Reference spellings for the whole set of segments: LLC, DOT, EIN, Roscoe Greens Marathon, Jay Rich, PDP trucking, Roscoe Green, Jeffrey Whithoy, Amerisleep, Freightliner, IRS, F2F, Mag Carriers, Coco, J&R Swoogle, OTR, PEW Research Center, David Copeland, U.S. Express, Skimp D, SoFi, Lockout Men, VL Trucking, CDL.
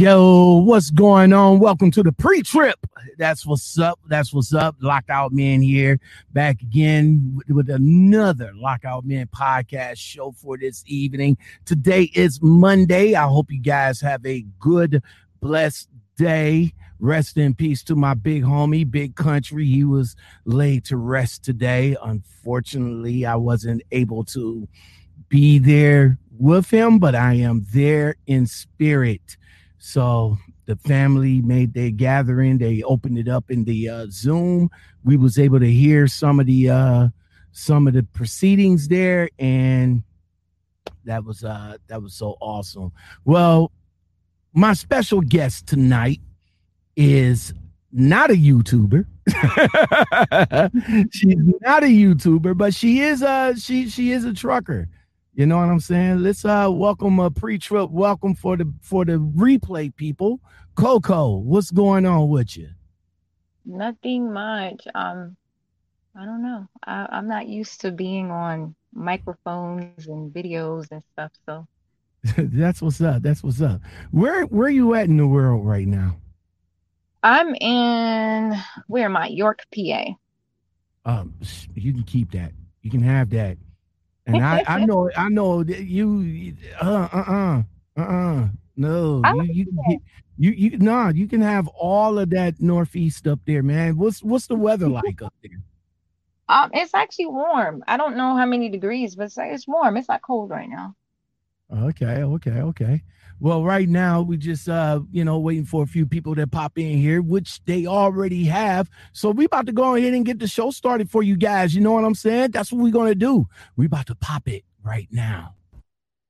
Yo, what's going on? Welcome to the pre-trip. That's what's up. That's what's up. Lockout Men here, back again with another Lockout Men podcast show for this evening. Today is Monday. I hope you guys have a good, blessed day. Rest in peace to my big homie, Big Country. He was laid to rest today. Unfortunately, I wasn't able to be there with him, but I am there in spirit. So the family made their gathering. They opened it up in the Zoom. We was able to hear some of the proceedings there, and that was so awesome. Well, my special guest tonight is not a YouTuber. She's not a YouTuber, but she is a trucker. You know what I'm saying? Let's welcome a pre-trip. Welcome for the replay people. Coco, what's going on with you? Nothing much. I don't know. I'm not used to being on microphones and videos and stuff. So that's what's up. That's what's up. Where are you at in the world right now? I'm in York, PA. You can keep that. You can have that. And I know that you no, you can have all of that northeast up there, man. What's the weather like up there? It's actually warm. I don't know how many degrees, but it's warm. It's not cold right now. Okay. Well, right now we just waiting for a few people that pop in here, which they already have. So we about to go ahead and get the show started for you guys. You know what I'm saying? That's what we're gonna do. We about to pop it right now.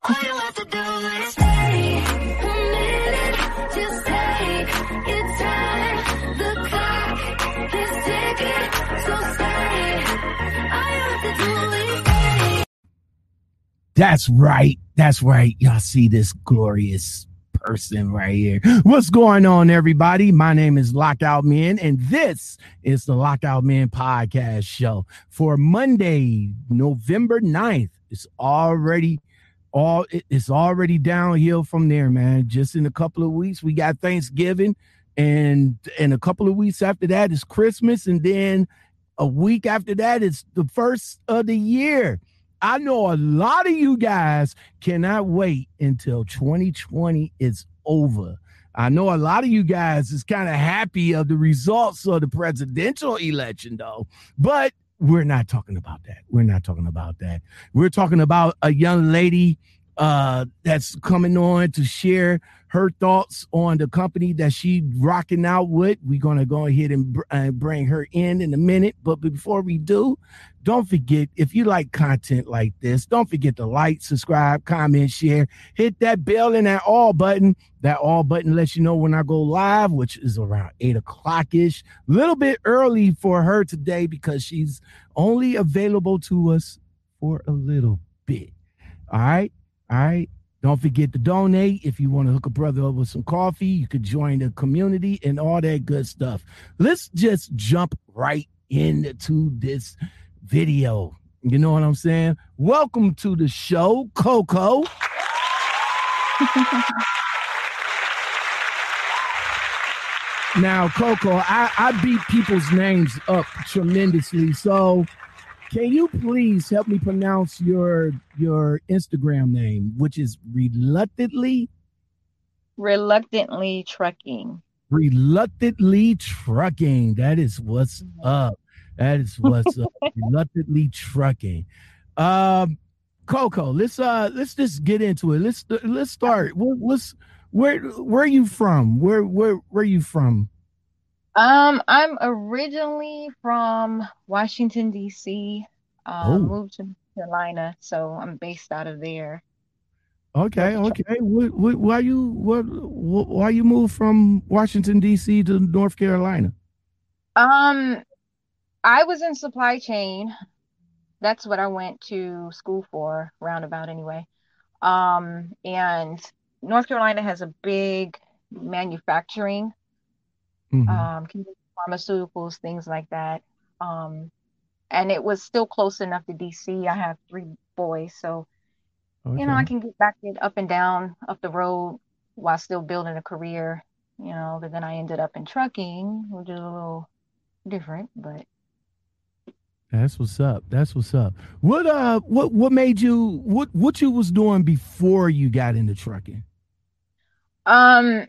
All you have to do is stay a minute. Just take your time. The clock is ticking, so stay. All you have to do is stay. That's right. That's right. Y'all see this glorious person right here. What's going on, everybody? My name is Lockout Men, and this is the Lockout Men podcast show for Monday, November 9th. It's already downhill from there, man. Just in a couple of weeks, we got Thanksgiving, and a couple of weeks after that is Christmas, and then a week after that is the first of the year. I know a lot of you guys cannot wait until 2020 is over. I know a lot of you guys is kind of happy of the results of the presidential election, though. But we're not talking about that. We're talking about a young lady that's coming on to share her thoughts on the company that she rocking out with. We're going to go ahead and bring her in a minute. But before we do, don't forget, if you like content like this, don't forget to like, subscribe, comment, share, hit that bell and that all button. That all button lets you know when I go live, which is around 8 o'clock-ish. A little bit early for her today because she's only available to us for a little bit. All right. Don't forget to donate. If you want to hook a brother up with some coffee, you could join the community and all that good stuff. Let's just jump right into this video. You know what I'm saying? Welcome to the show, Coco. Now, Coco, I beat people's names up tremendously. So can you please help me pronounce your Instagram name, which is Reluctantly Trucking. Reluctantly Trucking. That is what's up. Reluctantly Trucking. Coco, let's just get into it. Let's start. Where are you from? Where are you from? I'm originally from Washington, D.C. Moved to Carolina, so I'm based out of there. Okay. Why you moved from Washington, D.C. to North Carolina? I was in supply chain. That's what I went to school for, roundabout anyway. And North Carolina has a big manufacturing. Mm-hmm. Pharmaceuticals, things like that. And it was still close enough to DC. I have 3 boys, so I can get back up and down, up the road, while still building a career, you know, but then I ended up in trucking, which is a little different, but. That's what's up. That's what's up. What made you, what you was doing before you got into trucking? Not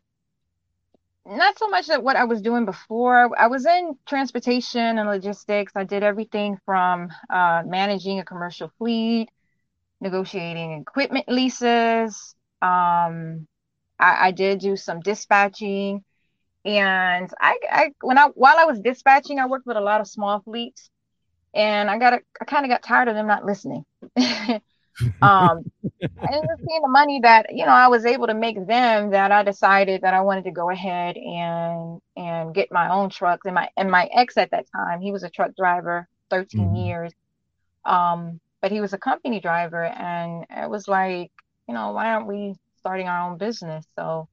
so much that what I was doing before. I was in transportation and logistics. I did everything from managing a commercial fleet, negotiating equipment leases. I did do some dispatching, and while I was dispatching, I worked with a lot of small fleets, and I kind of got tired of them not listening. And seeing the money that, you know, I was able to make them, that I decided that I wanted to go ahead and get my own trucks. And my ex at that time, he was a truck driver, 13 years. But he was a company driver, and it was like, you know, why aren't we starting our own business? So,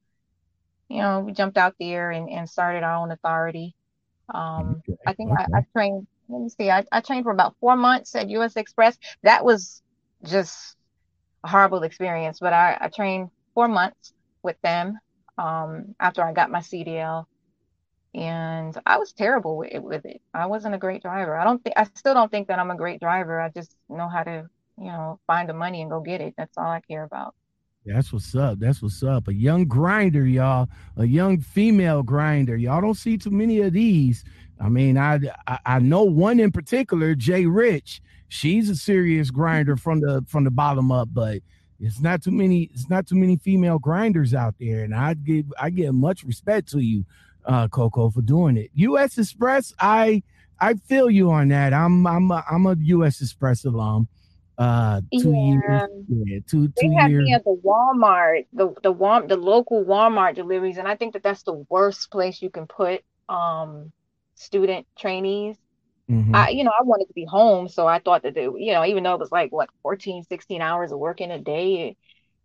you know, we jumped out there and started our own authority. I trained, I trained for about 4 months at U.S. Express. That was just a horrible experience, but I trained 4 months with them after I got my CDL, and I was terrible with it. I wasn't a great driver. I still don't think that I'm a great driver. I just know how to, you know, find the money and go get it. That's all I care about. That's what's up. That's what's up. A young grinder, y'all. A young female grinder. Y'all don't see too many of these. I mean, I know one in particular, Jay Rich. She's a serious grinder from the bottom up, but it's not too many female grinders out there. And I give much respect to you, Coco, for doing it. U.S. Express, I feel you on that. I'm a U.S. Express alum. 2 years. Yeah, two They had me at the Walmart, the local Walmart deliveries, and I think that that's the worst place you can put student trainees. I wanted to be home, so I thought that, you know, even though it was like, what, 14, 16 hours of work in a day,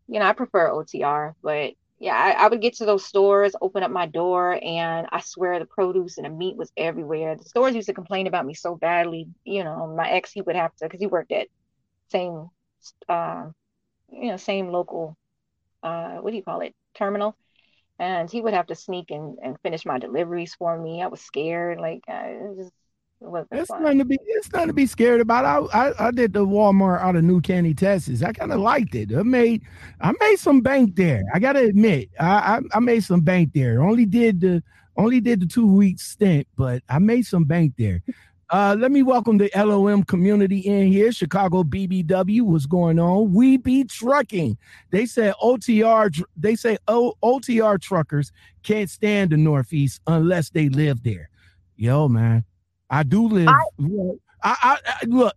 you know, I prefer OTR. But yeah, I would get to those stores, open up my door, and I swear the produce and the meat was everywhere. The stores used to complain about me so badly. You know, my ex, he would have to, because he worked at same local, terminal. And he would have to sneak and finish my deliveries for me. I was scared. Like, it's nothing to be scared about. I did the Walmart out of New Caney, Texas. I kind of liked it. I made some bank there. I gotta admit, I made some bank there. Only did the 2 week stint, but I made some bank there. Let me welcome the LOM community in here. Chicago BBW, what's going on? We be trucking. They said OTR truckers can't stand the Northeast unless they live there. Yo, man. I do live.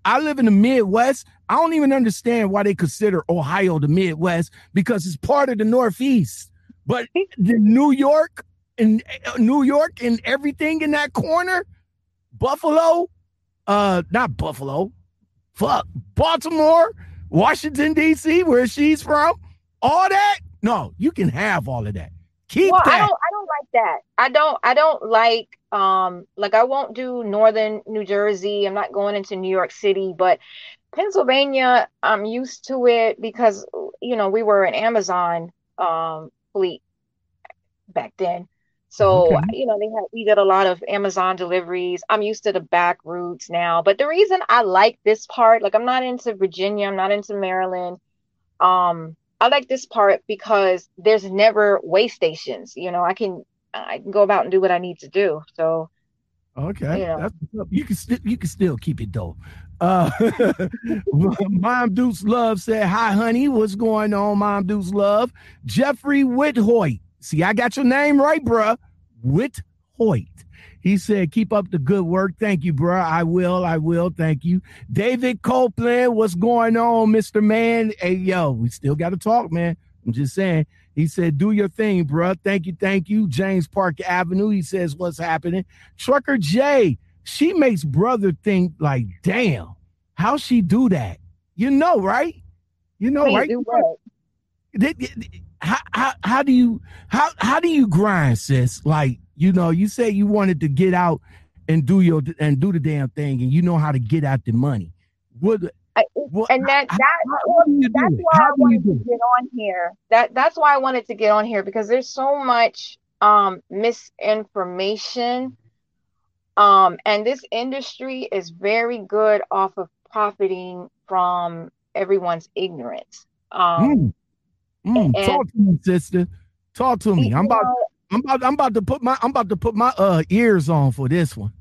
I live in the Midwest. I don't even understand why they consider Ohio the Midwest, because it's part of the Northeast. But New York and everything in that corner, Baltimore, Washington, D.C., where she's from, all that. No, you can have all of that. Keep that. I don't like that. I don't like I won't do northern New Jersey. I'm not going into New York City, but Pennsylvania, I'm used to it because, you know, we were an Amazon fleet back then. So, you know, we did a lot of Amazon deliveries. I'm used to the back routes now. But the reason I like this part, like, I'm not into Virginia, I'm not into Maryland. I like this part because there's never way stations. You know, I can go about and do what I need to do. So, okay, you know. You can still keep it though. Mom Deuce Love said, "Hi, honey. What's going on, Mom Deuce Love?" Jeffrey Whithoy. See, I got your name right, bruh. Whithoy. He said, "Keep up the good work." Thank you, bruh. I will. Thank you. David Copeland, what's going on, Mr. Man? Hey, yo, we still got to talk, man. I'm just saying. He said, "Do your thing, bruh." Thank you. James Park Avenue, he says, "What's happening?" Trucker J, she makes brother think like, damn, how she do that? You know, right? You know, right? How do you grind, sis? Like, you know, you say you wanted to get out and do the damn thing, and you know how to get out the money. What? Well, and that's why I wanted to get on here, because there's so much misinformation. And this industry is very good off of profiting from everyone's ignorance. Talk to me, sister. Talk to me. I'm about to put my ears on for this one.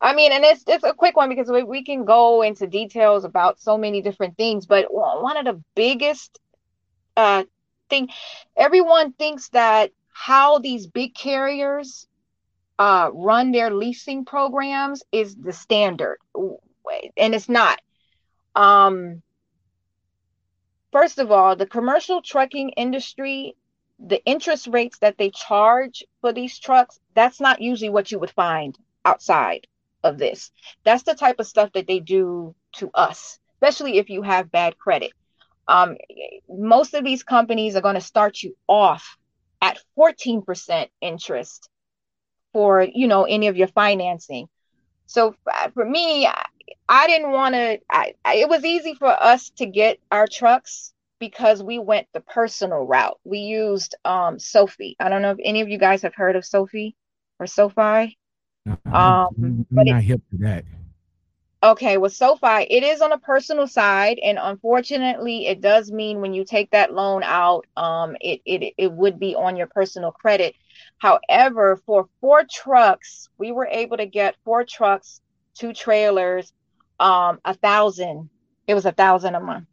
I mean, and it's a quick one, because we can go into details about so many different things. But one of the biggest thing, everyone thinks that how these big carriers run their leasing programs is the standard, and it's not. First of all, the commercial trucking industry, the interest rates that they charge for these trucks, that's not usually what you would find outside of this. That's the type of stuff that they do to us, especially if you have bad credit. Most of these companies are going to start you off at 14% interest for, you know, any of your financing. So for me, I didn't want to, it was easy for us to get our trucks because we went the personal route. We used SoFi. I don't know if any of you guys have heard of SoFi or SoFi. I'm but not hip to that. Okay, well, SoFi, it is on a personal side, and unfortunately, it does mean when you take that loan out, it would be on your personal credit. However, for 4 trucks, we were able to get 4 trucks, 2 trailers, $1,000. It was $1,000 a month.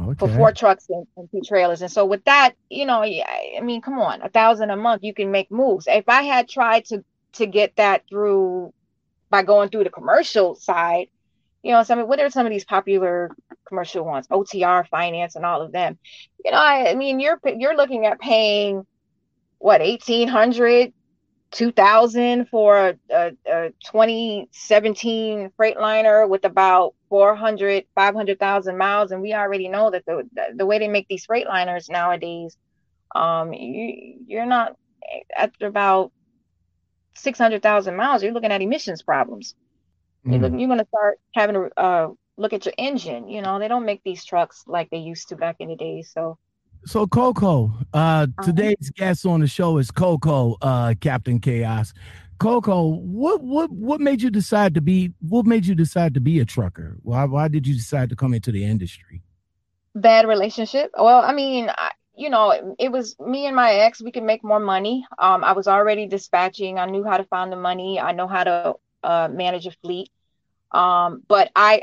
Okay. For 4 trucks and 2 trailers. And so with that, you know, I mean, come on, $1,000 a month, you can make moves. If I had tried to get that through by going through the commercial side, you know, what are some of these popular commercial ones, OTR Finance and all of them, you know, I mean, you're looking at paying what, $1,800, $2,000 for a 2017 Freightliner with about 500,000 miles. And we already know that the way they make these Freightliners nowadays, you're not, after about 600,000 miles, you're looking at emissions problems. You're going to start having to look at your engine. You know, they don't make these trucks like they used to back in the day. So Coco, today's guest on the show is Coco, Captain Chaos. Coco, what made you decide to be a trucker? Why did you decide to come into the industry? Bad relationship. Well, I mean, it was me and my ex. We could make more money. I was already dispatching. I knew how to find the money. I know how to manage a fleet. But I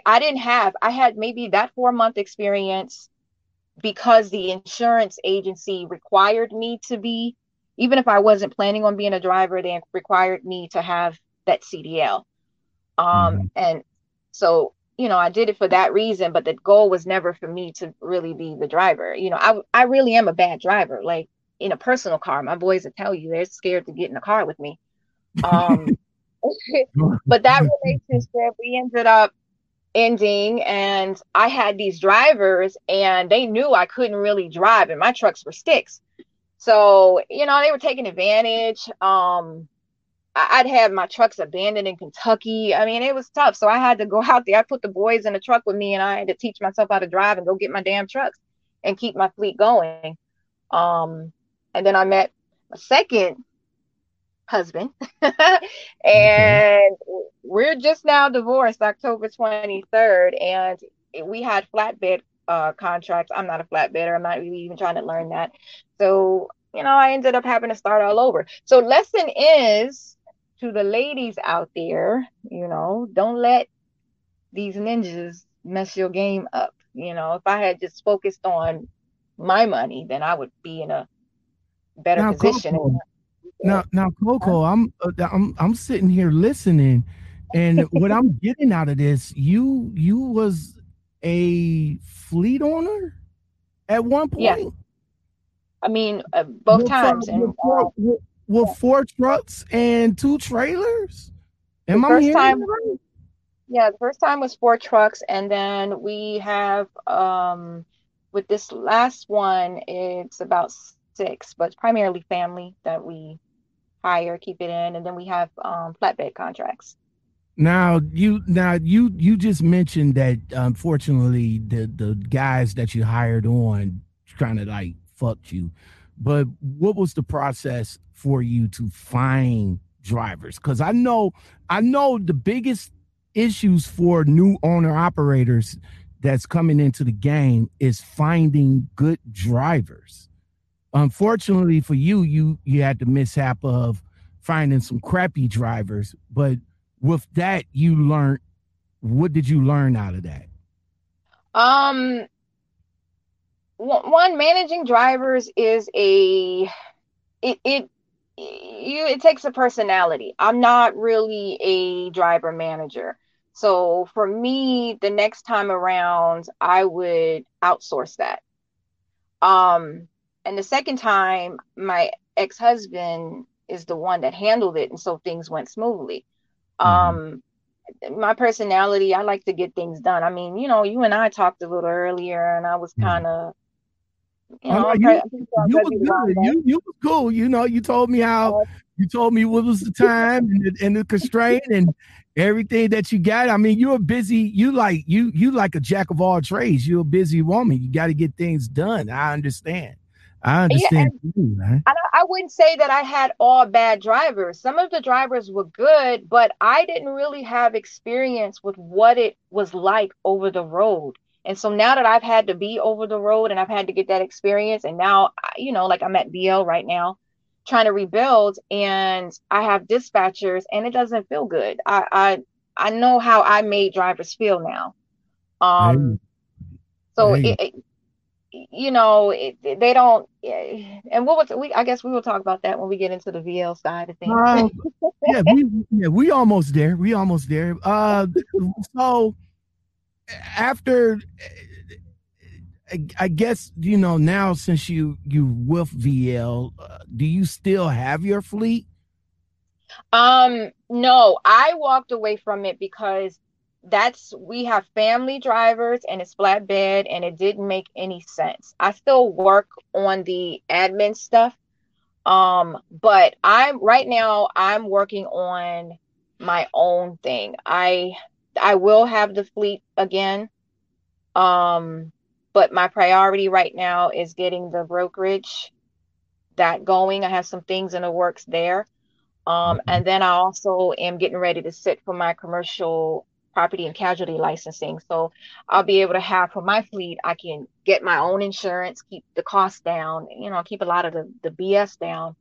had maybe that 4-month experience because the insurance agency required me to be, even if I wasn't planning on being a driver, they required me to have that CDL. And so, you know, I did it for that reason, but the goal was never for me to really be the driver. You know, I really am a bad driver, like in a personal car. My boys will tell you they're scared to get in the car with me. But that relationship, we ended up ending, and I had these drivers, and they knew I couldn't really drive, and my trucks were sticks. So, you know, they were taking advantage. I'd had my trucks abandoned in Kentucky. I mean, it was tough. So I had to go out there. I put the boys in the truck with me, and I had to teach myself how to drive and go get my damn trucks and keep my fleet going. And then I met my second husband, and we're just now divorced October 23rd. And we had flatbed contracts. I'm not a flatbedder. I'm not really even trying to learn that. So, you know, I ended up having to start all over. So lesson is, to the ladies out there, you know, don't let these ninjas mess your game up. You know, if I had just focused on my money, then I would be in a better position. Coco, now, Coco, I'm sitting here listening, and what I'm getting out of this, you was a fleet owner at one point. Yeah. I mean, both times. With 4 trucks and 2 trailers? The first time was 4 trucks. And then we have, with this last one, it's about 6, but it's primarily family that we hire, keep it in. And then we have flatbed contracts. Now you just mentioned that unfortunately the guys that you hired on trying to like fuck you, but what was the process for you to find drivers? Because I know the biggest issues for new owner operators that's coming into the game is finding good drivers. Unfortunately for you had the mishap of finding some crappy drivers, but with that, you learned. What did you learn out of that? One, managing drivers is it takes a personality. I'm not really a driver manager, so for me, the next time around, I would outsource that. And the second time, my ex-husband is the one that handled it, and so things went smoothly. My personality, I like to get things done. I mean, you know, you and I talked a little earlier, and I was kind of, you know, you was cool. You know, you told me what was the time and the constraint and everything that you got. I mean, you're busy. You like a jack of all trades. You're a busy woman. You got to get things done. I understand. Yeah, you, man. I wouldn't say that I had all bad drivers. Some of the drivers were good, but I didn't really have experience with what it was like over the road. And so now that I've had to be over the road and I've had to get that experience, and now, you know, like I'm at BL right now trying to rebuild, and I have dispatchers, and it doesn't feel good. I know how I made drivers feel now. They don't. And what was we? I guess we will talk about that when we get into the VL side of things. We almost there. So after, I guess, you know, now since you with VL, do you still have your fleet? No, I walked away from it because we have family drivers and it's flatbed, and it didn't make any sense. I still work on the admin stuff, but I'm working on my own thing. I will have the fleet again, but my priority right now is getting the brokerage that going. I have some things in the works there, and then I also am getting ready to sit for my commercial property and casualty licensing. So I'll be able to have, for my fleet, I can get my own insurance, keep the cost down, you know, keep a lot of the BS down.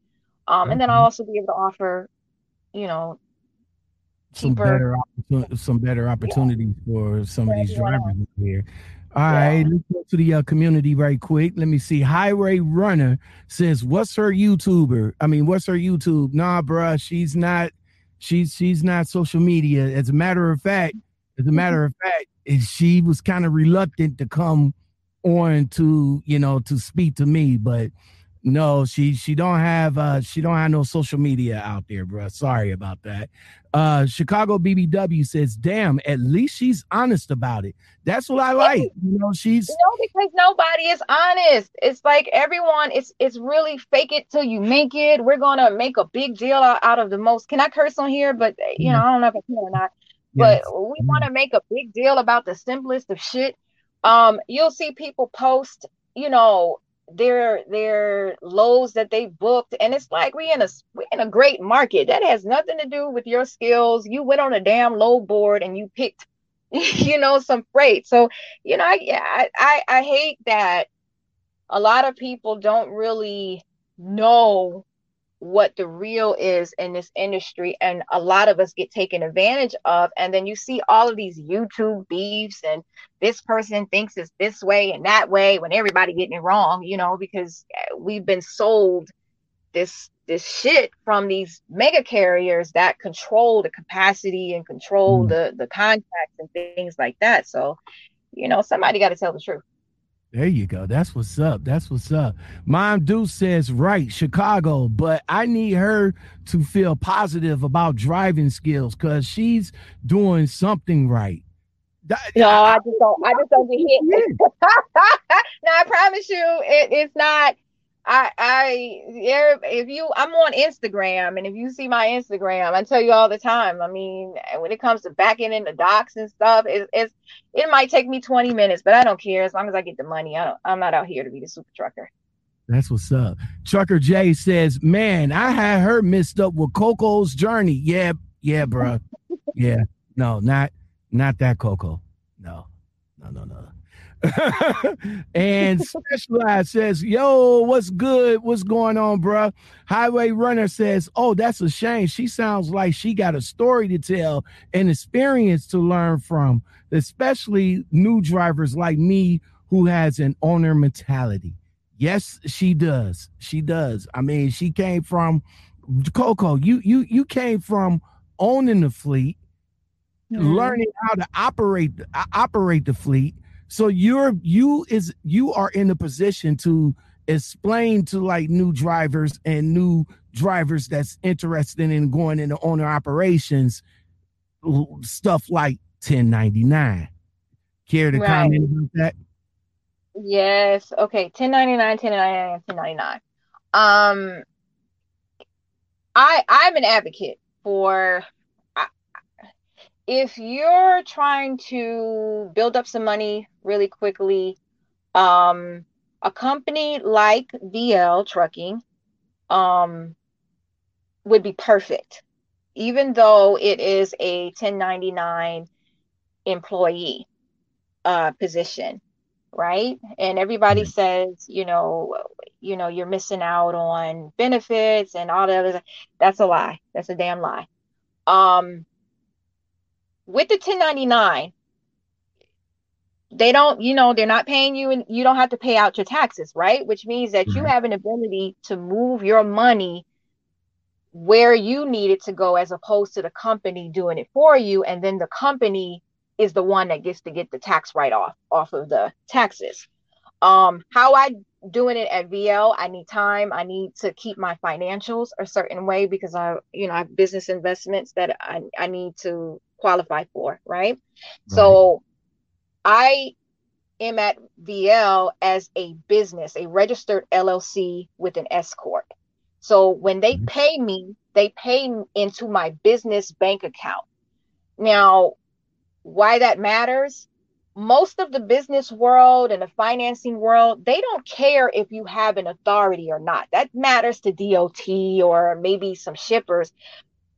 And then I'll also be able to offer, you know, cheaper, some better opportunities for some of these drivers here. All right, let's go to the community right quick. Let me see. Highway Runner says, what's her YouTube? Nah, bruh, she's not. She's not social media. As a matter of fact, she was kind of reluctant to come on to, you know, to speak to me. But no, she don't have no social media out there, bro. Sorry about that. Chicago BBW says, "Damn, at least she's honest about it." That's what I like. You know, because nobody is honest. It's like everyone. It's really fake it till you make it. We're gonna make a big deal out of the most. Can I curse on here? But you know, I don't know if I can or not. Yes. But we want to make a big deal about the simplest of shit. You'll see people post, you know, their lows that they booked, and it's like we're in a great market that has nothing to do with your skills. You went on a damn low board and you picked, you know, some freight. So, you know, I hate that a lot of people don't really know what the real is in this industry, and a lot of us get taken advantage of. And then you see all of these YouTube beefs, and this person thinks it's this way and that way, when everybody getting it wrong, you know, because we've been sold this shit from these mega carriers that control the capacity and control the contracts and things like that. So, you know, somebody got to tell the truth. There you go. That's what's up. Mom Deuce says, right, Chicago, but I need her to feel positive about driving skills because she's doing something right. I just don't get hit. No, I promise you, it's not. I'm on Instagram, and if you see my Instagram, I tell you all the time. I mean, when it comes to backing in the docks and stuff, it might take me 20 minutes, but I don't care as long as I get the money. I'm not out here to be the super trucker. That's what's up. Trucker Jay says, "Man, I had her mixed up with Coco's journey." Yeah, bro. Yeah, no, not that Coco. No. And Specialized says, "Yo, what's good? What's going on, bruh?" Highway Runner says, "Oh, that's a shame. She sounds like she got a story to tell and experience to learn from, especially new drivers like me who has an owner mentality." Yes, she does. She does. I mean, she came from Coco. You came from owning the fleet, learning how to operate the fleet. So you are in a position to explain to like new drivers that's interested in going into owner operations stuff like 1099. Care to comment on that? Yes. Okay. 1099. I'm an advocate for. If you're trying to build up some money really quickly, a company like VL Trucking would be perfect, even though it is a 1099 employee position, right? And everybody says, you know, you're missing out on benefits and all the other. That's a lie. That's a damn lie. With the 1099, they don't, they're not paying you, and you don't have to pay out your taxes, right? Which means that you have an ability to move your money where you need it to go, as opposed to the company doing it for you. And then the company is the one that gets to get the tax write-off off of the taxes. How I doing it at VL, I need time. I need to keep my financials a certain way because I have business investments that I need to qualify for, right? So I am at VL as a business, a registered LLC with an S corp. So when they pay me, they pay into my business bank account. Now, why that matters? Most of the business world and the financing world, they don't care if you have an authority or not. That matters to DOT or maybe some shippers.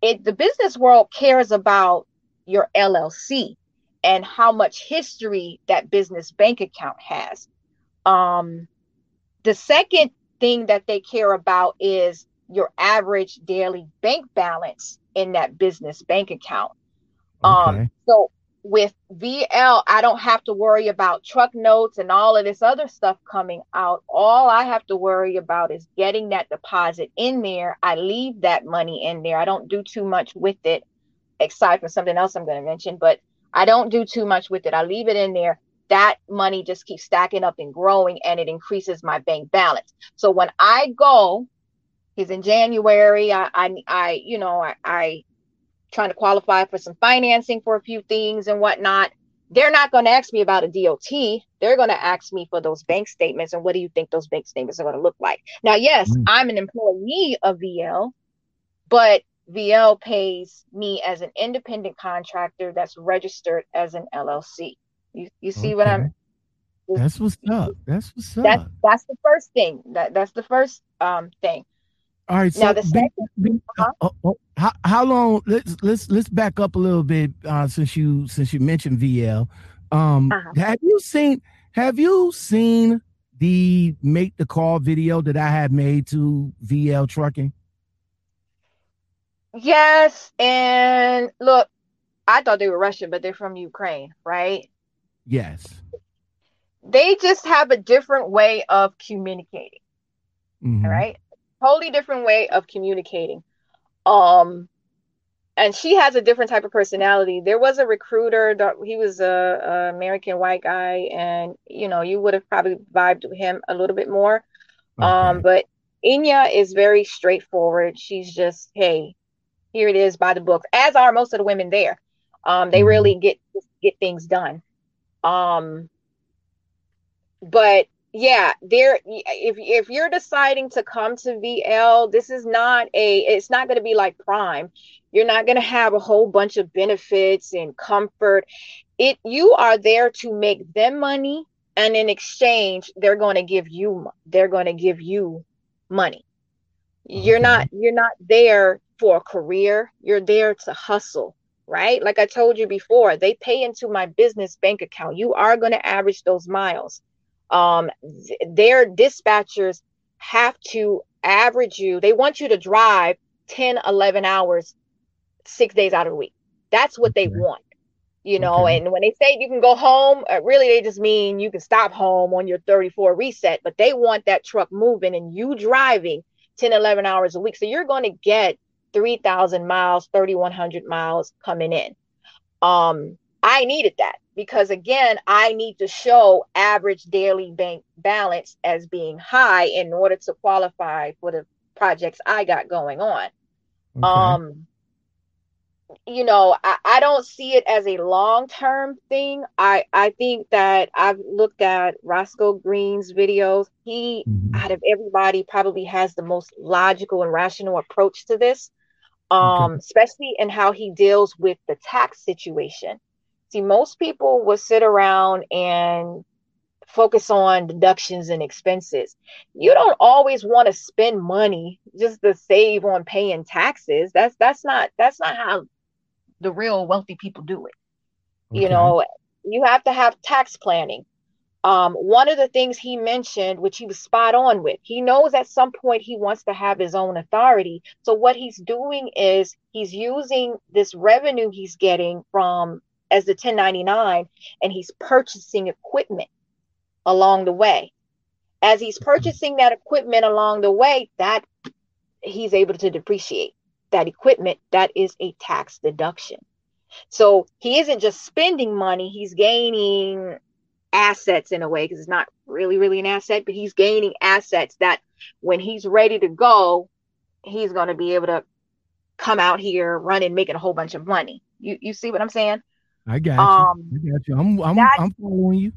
The business world cares about your LLC and how much history that business bank account has. The second thing that they care about is your average daily bank balance in that business bank account. So with VL, I don't have to worry about truck notes and all of this other stuff coming out. All I have to worry about is getting that deposit in there. I leave that money in there. I don't do too much with it, aside from something else I'm going to mention, but I don't do too much with it. I leave it in there. That money just keeps stacking up and growing, and it increases my bank balance. So when I go, because in January, I trying to qualify for some financing for a few things and whatnot. They're not going to ask me about a DOT. They're going to ask me for those bank statements. And what do you think those bank statements are going to look like? Now, yes, I'm an employee of VL, but VL pays me as an independent contractor that's registered as an LLC. You see what I'm... That's what's up. That's the first thing. That's the first thing. All right. Now, so the second, how long? Let's back up a little bit since you mentioned VL. Have you seen the make the call video that I had made to VL Trucking? Yes, and look, I thought they were Russian, but they're from Ukraine, right? Yes. They just have a different way of communicating. All right. Totally different way of communicating. And she has a different type of personality. There was a recruiter, he was an American white guy, and you would have probably vibed with him a little bit more. But Inya is very straightforward. She's just, hey, here it is by the book, as are most of the women there. They really get things done. But Yeah, there. If you're deciding to come to VL, this is not a. It's not going to be like Prime. You're not going to have a whole bunch of benefits and comfort. You are there to make them money, and in exchange, they're going to give you money. You're not there for a career. You're there to hustle. Right? Like I told you before, they pay into my business bank account. You are going to average those miles. Their dispatchers have to average you. They want you to drive 10, 11 hours, 6 days out of the week. That's what they want, you know, and when they say you can go home, really, they just mean you can stop home on your 34 reset, but they want that truck moving and you driving 10, 11 hours a week. So you're going to get 3,000 miles, 3,100 miles coming in. I needed that because, again, I need to show average daily bank balance as being high in order to qualify for the projects I got going on. Okay. You know, I don't see it as a long-term thing. I think that I've looked at Roscoe Green's videos. He, out of everybody, probably has the most logical and rational approach to this. Especially in how he deals with the tax situation. See, most people will sit around and focus on deductions and expenses. You don't always want to spend money just to save on paying taxes. That's not how the real wealthy people do it. Okay. You know, you have to have tax planning. One of the things he mentioned, which he was spot on with, he knows at some point he wants to have his own authority. So what he's doing is he's using this revenue he's getting from as the 1099, and he's purchasing equipment along the way. As he's purchasing that equipment along the way, that he's able to depreciate that equipment. That is a tax deduction. So he isn't just spending money, he's gaining assets in a way, because it's not really an asset, but he's gaining assets that when he's ready to go, he's going to be able to come out here running, making a whole bunch of money. You see what I'm saying? I got you. I got you. I'm following you.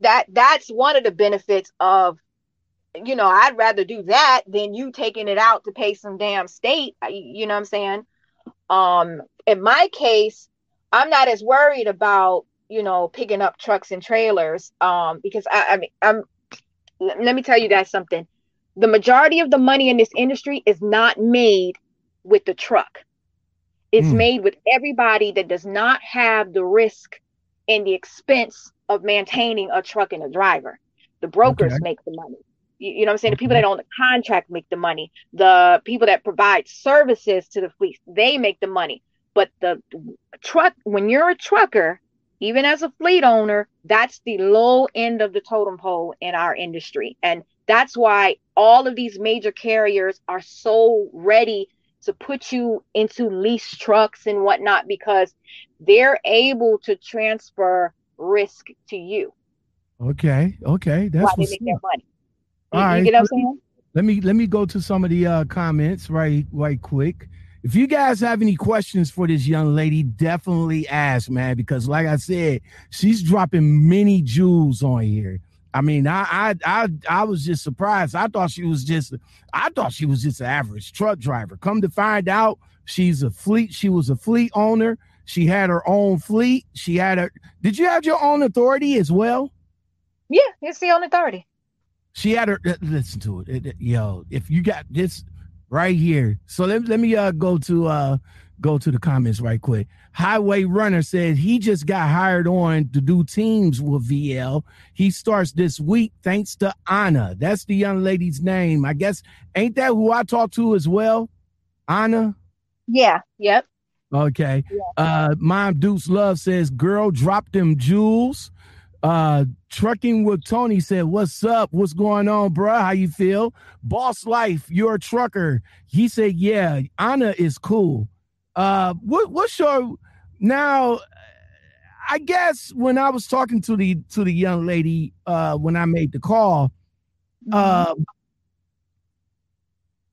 That's one of the benefits of, you know, I'd rather do that than you taking it out to pay some damn state. You know what I'm saying? In my case, I'm not as worried about, you know, picking up trucks and trailers, because let me tell you guys something. The majority of the money in this industry is not made with the truck. It's made with everybody that does not have the risk and the expense of maintaining a truck and a driver. The brokers make the money. You know what I'm saying? The people that own the contract make the money. The people that provide services to the fleet, they make the money. But the truck, when you're a trucker, even as a fleet owner, that's the low end of the totem pole in our industry. And that's why all of these major carriers are so ready to put you into lease trucks and whatnot, because they're able to transfer risk to you. Okay. That's why they make their money. All right. You get what I'm saying? Let me go to some of the comments right quick. If you guys have any questions for this young lady, definitely ask, man, because like I said, she's dropping many jewels on here. I mean, I was just surprised. I thought she was just an average truck driver. Come to find out, she was a fleet owner. She had her own fleet. Did you have your own authority as well? Yeah, it's the own authority. She had her, listen to it. Yo, if you got this right here. So let me go to the comments right quick. Highway Runner says he just got hired on to do teams with VL. He starts this week thanks to Anna. That's the young lady's name. I guess ain't that who I talked to as well? Anna? Yeah, yep. Okay. Yeah. Mom Deuce Love says, girl, drop them jewels. Trucking with Tony said, what's up? What's going on, bro? How you feel? Boss Life, you're a trucker. He said, yeah, Anna is cool. Now, I guess when I was talking to the young lady, when I made the call,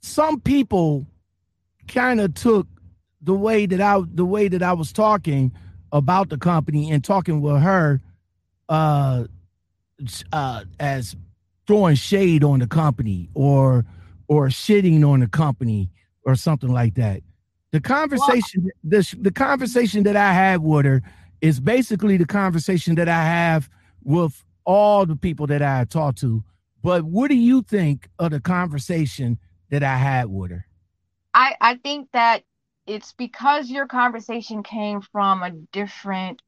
some people kind of took the way that I was talking about the company and talking with her, as throwing shade on the company or shitting on the company or something like that. The conversation, wow. The conversation that I had with her is basically the conversation that I have with all the people that I talk to. But what do you think of the conversation that I had with her? I think that it's because your conversation came from a different,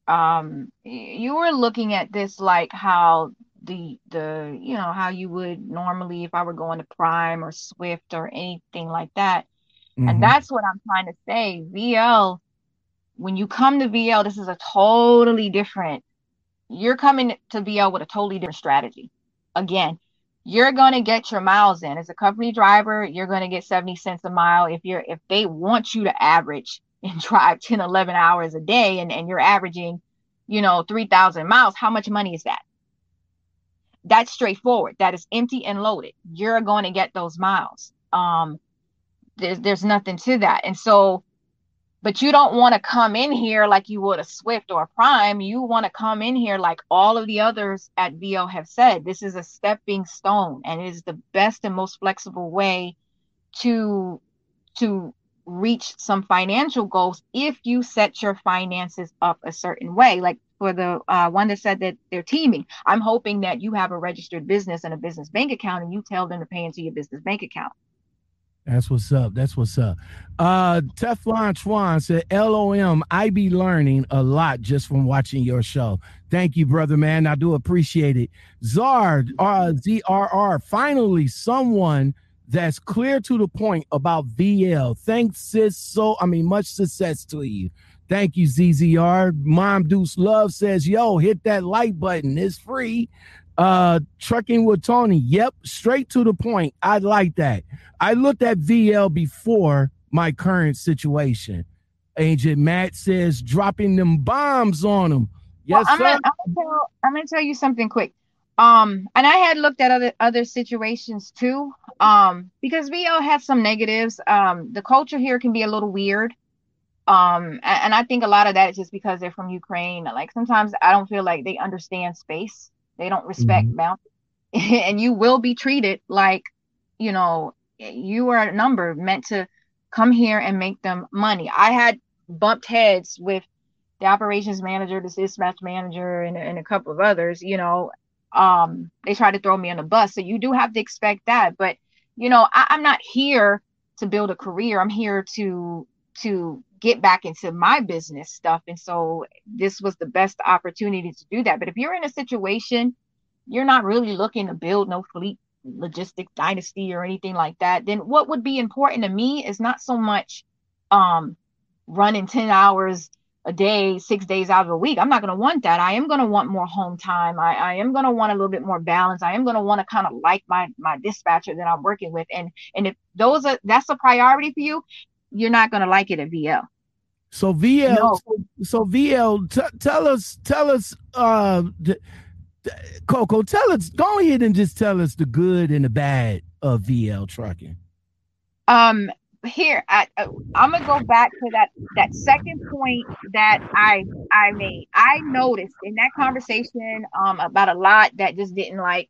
you were looking at this like how the you know, how you would normally if I were going to Prime or Swift or anything like that. Mm-hmm. And that's what I'm trying to say. VL, when you come to VL, this is a totally different, you're coming to VL with a totally different strategy. Again, you're going to get your miles in. As a company driver, you're going to get 70 cents a mile. If they want you to average and drive 10, 11 hours a day and you're averaging, you know, 3,000 miles, how much money is that? That's straightforward. That is empty and loaded. You're going to get those miles. There's nothing to that. And so, but you don't want to come in here like you would a Swift or a Prime. You want to come in here like all of the others at VL have said. This is a stepping stone, and it is the best and most flexible way to reach some financial goals if you set your finances up a certain way. Like for the one that said that they're teaming, I'm hoping that you have a registered business and a business bank account, and you tell them to pay into your business bank account. That's what's up. That's what's up. Teflon Chuan said, LOM, I be learning a lot just from watching your show. Thank you, brother, man. I do appreciate it. Zard, ZRR, finally someone that's clear to the point about VL. Thanks, sis. Much success to you. Thank you, ZZR. Mom Deuce Love says, yo, hit that like button. It's free. Trucking with Tony. Yep, straight to the point. I like that. I looked at VL before my current situation. Agent Matt says dropping them bombs on them. Yes, well, sir. I'm gonna tell you something quick. And I had looked at other situations too. Because VL has some negatives. The culture here can be a little weird. And I think a lot of that is just because they're from Ukraine. Like sometimes I don't feel like they understand space. They don't respect mm-hmm. boundaries, and you will be treated like, you know, you are a number meant to come here and make them money. I had bumped heads with the operations manager, the dispatch manager, and a couple of others, you know, they tried to throw me on the bus. So you do have to expect that. But, you know, I'm not here to build a career. I'm here to get back into my business stuff. And so this was the best opportunity to do that. But if you're in a situation, you're not really looking to build no fleet logistic dynasty or anything like that, then what would be important to me is not so much running 10 hours a day, 6 days out of a week. I'm not going to want that. I am going to want more home time. I am going to want a little bit more balance. I am going to want to kind of like my dispatcher that I'm working with. And if that's a priority for you, you're not going to like it at VL. So VL, no. So VL, tell us, Coco, tell us, go ahead and just tell us the good and the bad of VL trucking. Here, I'm going to go back to that second point that I made. I noticed in that conversation about a lot that just didn't like,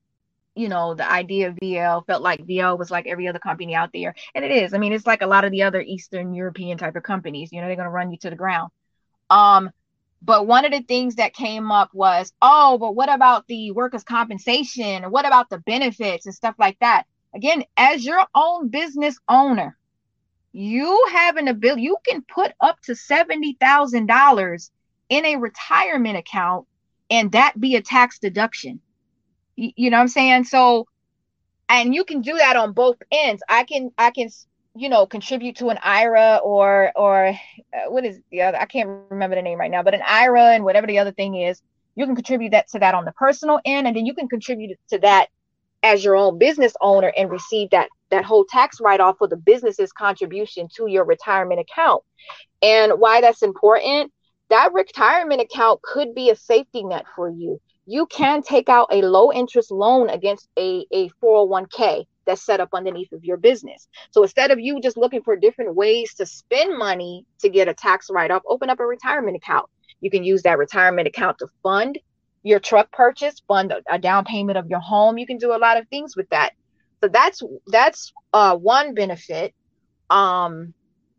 you know, the idea of VL, felt like VL was like every other company out there. And it is. I mean, it's like a lot of the other Eastern European type of companies. You know, they're going to run you to the ground. But one of the things that came up was, oh, but what about the workers' compensation? Or what about the benefits and stuff like that? Again, as your own business owner, you have an ability, you can put up to $70,000 in a retirement account and that be a tax deduction. You know what I'm saying? So, and you can do that on both ends. I can, you know, contribute to an IRA or what is the other? I can't remember the name right now, but an IRA and whatever the other thing is, you can contribute that to that on the personal end. And then you can contribute to that as your own business owner and receive that whole tax write-off for the business's contribution to your retirement account. And why that's important, that retirement account could be a safety net for you. You can take out a low interest loan against a 401k that's set up underneath of your business. So instead of you just looking for different ways to spend money to get a tax write-off, open up a retirement account. You can use that retirement account to fund your truck purchase, fund a down payment of your home. You can do a lot of things with that. So that's one benefit. The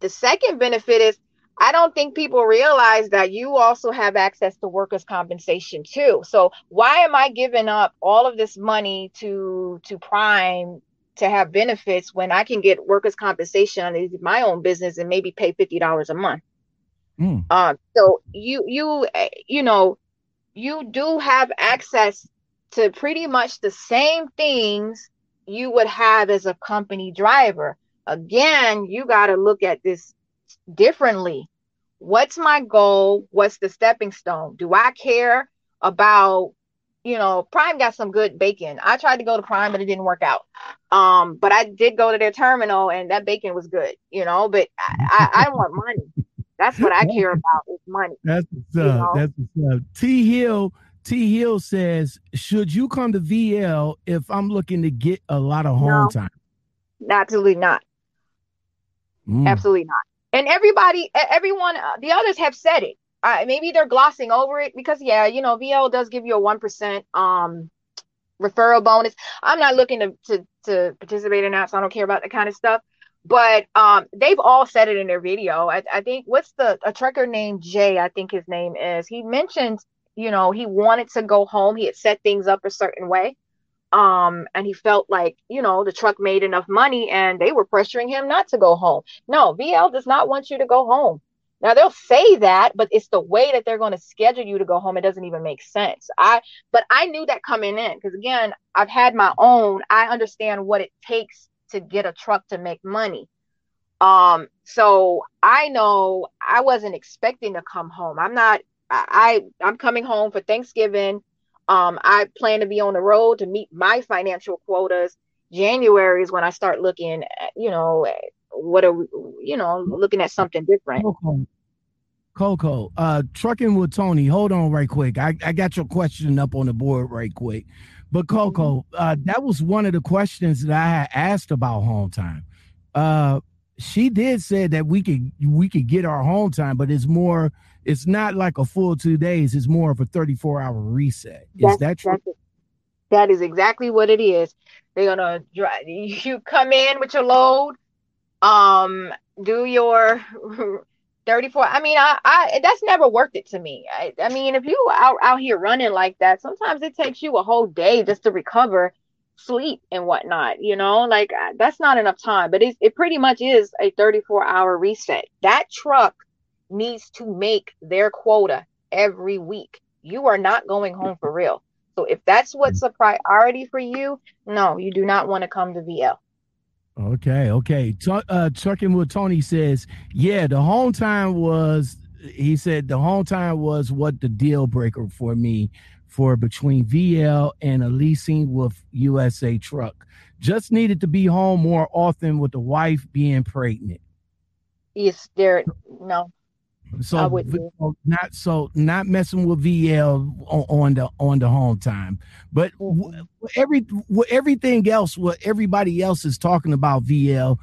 second benefit is I don't think people realize that you also have access to workers' compensation too. So why am I giving up all of this money to Prime to have benefits when I can get workers' compensation on my own business and maybe pay $50 a month? So you do have access to pretty much the same things you would have as a company driver. Again, you got to look at this differently. What's my goal? What's the stepping stone? Do I care about, Prime got some good bacon. I tried to go to Prime, but it didn't work out. But I did go to their terminal and that bacon was good, but I want money. That's what I care about is money. That's what's up. That's what's up. T Hill says, should you come to VL if I'm looking to get a lot of home time? Absolutely not. Absolutely not. And everyone, the others have said it. Maybe they're glossing over it because, VL does give you a 1% referral bonus. I'm not looking to participate in that, so I don't care about that kind of stuff. But they've all said it in their video. I think a trucker named Jay, I think his name is, he mentioned, he wanted to go home. He had set things up a certain way. And he felt like, the truck made enough money and they were pressuring him not to go home. No, VL does not want you to go home. Now they'll say that, but it's the way that they're going to schedule you to go home. It doesn't even make sense. But I knew that coming in, because again, I've had my own, I understand what it takes to get a truck to make money. So I know I wasn't expecting to come home. I'm coming home for Thanksgiving. I plan to be on the road to meet my financial quotas. January is when I start looking at, looking at something different. Coco, trucking with Tony. Hold on right quick. I got your question up on the board right quick. But Coco, that was one of the questions that I had asked about home time. She did say that we could get our home time, but it's not like a full 2 days. It's more of a 34-hour reset. Is that true? That is exactly what it is. They're gonna drive. You come in with your load, do your 34. That's never worth it to me. If you are out here running like that, sometimes it takes you a whole day just to recover, sleep and whatnot, that's not enough time, but it pretty much is a 34-hour reset. That truck needs to make their quota every week. You are not going home for real. So if that's what's a priority for you, no, you do not want to come to VL. Okay. Trucking with Tony says, the home time was what the deal breaker for me for between VL and a leasing with USA Truck. Just needed to be home more often with the wife being pregnant. Yes, no. So not messing with VL on the home time, but everything else, what everybody else is talking about, VL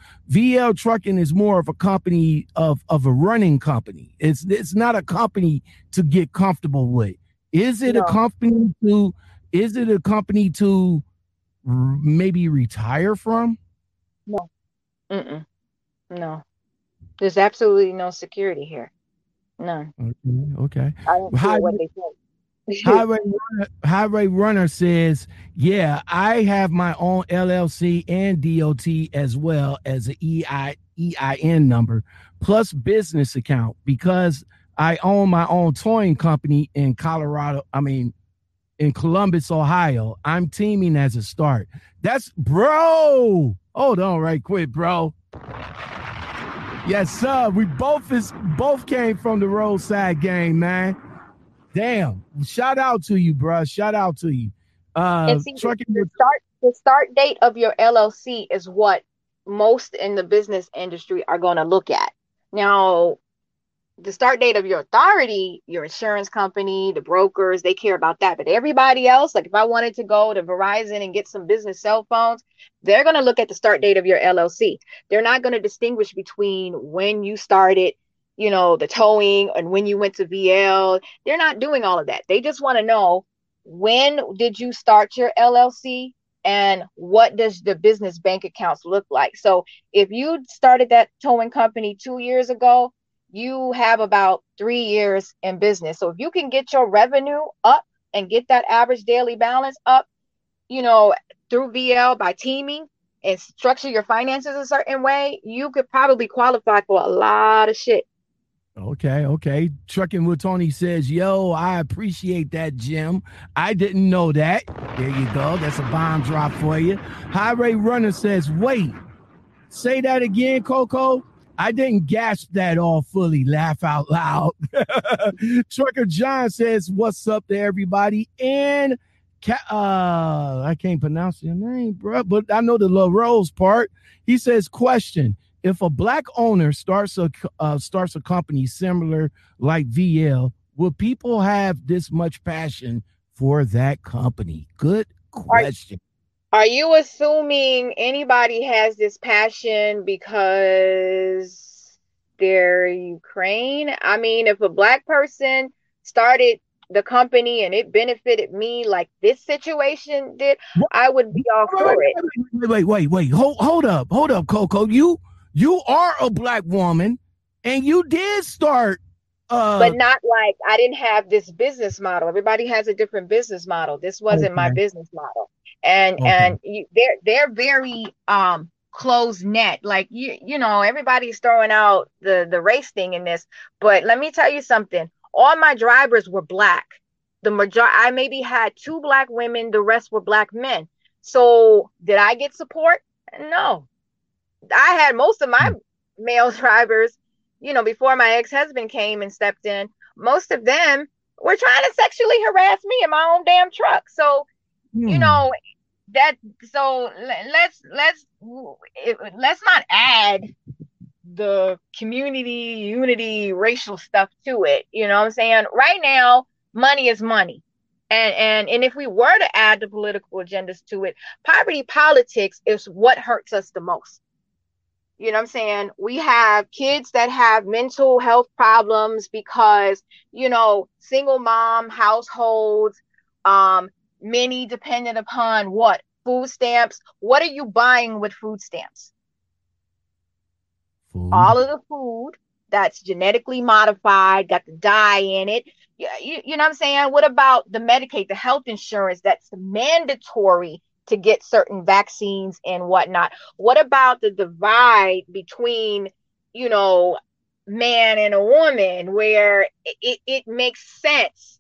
trucking is more of a company of a running company. It's not a company to get comfortable with. Is it a company to maybe retire from? No, no. There's absolutely no security here. No. Okay. I don't care what they say. Highway Runner says, I have my own LLC and DOT as well as an EIN number plus business account because I own my own towing company in Columbus, Ohio. I'm teaming as a start. Bro. Hold on right quick, bro. Yes, sir. We both came from the roadside game, man. Damn. Shout out to you, bro. Shout out to you. And see, the start date of your LLC is what most in the business industry are going to look at. Now, the start date of your authority, your insurance company, the brokers, they care about that. But everybody else, like if I wanted to go to Verizon and get some business cell phones, they're going to look at the start date of your LLC. They're not going to distinguish between when you started, the towing and when you went to VL. They're not doing all of that. They just want to know when did you start your LLC? And what does the business bank accounts look like? So if you started that towing company 2 years ago, you have about 3 years in business. So if you can get your revenue up and get that average daily balance up, you know, through VL by teaming and structure your finances a certain way, you could probably qualify for a lot of shit. Okay, okay. Trucking with Tony says, yo, I appreciate that, Jim. I didn't know that. There you go. That's a bomb drop for you. Highway Runner says, wait, say that again, Coco. I didn't gasp that all fully. Laugh out loud. Trucker John says, what's up to everybody? And I can't pronounce your name, bro, but I know the LaRose part. He says, question. If a black owner starts a company similar like VL, will people have this much passion for that company? Good question. Are you assuming anybody has this passion because they're Ukraine? I mean, if a black person started the company and it benefited me like this situation did, I would be all for it. Wait. Hold up, Coco. You are a black woman and you did start. But not like I didn't have this business model. Everybody has a different business model. This wasn't my business model. And they're very close net. Like, you know, everybody's throwing out the race thing in this. But let me tell you something. All my drivers were black. The majority, I maybe had two black women. The rest were black men. So did I get support? No. I had most of my male drivers, you know, before my ex-husband came and stepped in, most of them were trying to sexually harass me in my own damn truck. So, you know, that, so let's not add the community, unity, racial stuff to it. You know what I'm saying? Right now, money is money. And if we were to add the political agendas to it, poverty politics is what hurts us the most. You know what I'm saying? We have kids that have mental health problems because, you know, single mom households, many dependent upon what? Food stamps. What are you buying with food stamps? Food. All of the food that's genetically modified, got the dye in it. You know what I'm saying? What about the Medicaid, the health insurance that's mandatory to get certain vaccines and whatnot? What about the divide between, you know, man and a woman, where it makes sense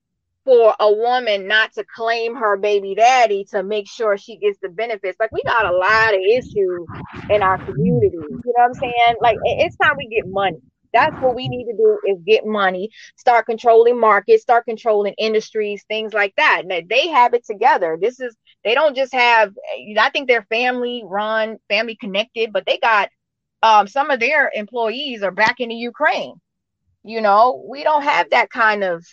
for a woman not to claim her baby daddy to make sure she gets the benefits? Like, we got a lot of issues in our community. You know what I'm saying? Like, it's time we get money. That's what we need to do, is get money, start controlling markets, start controlling industries, things like that. Now, they have it together. They don't just have, I think they're family run, family connected, but they got some of their employees are back in the Ukraine. You know, we don't have that kind of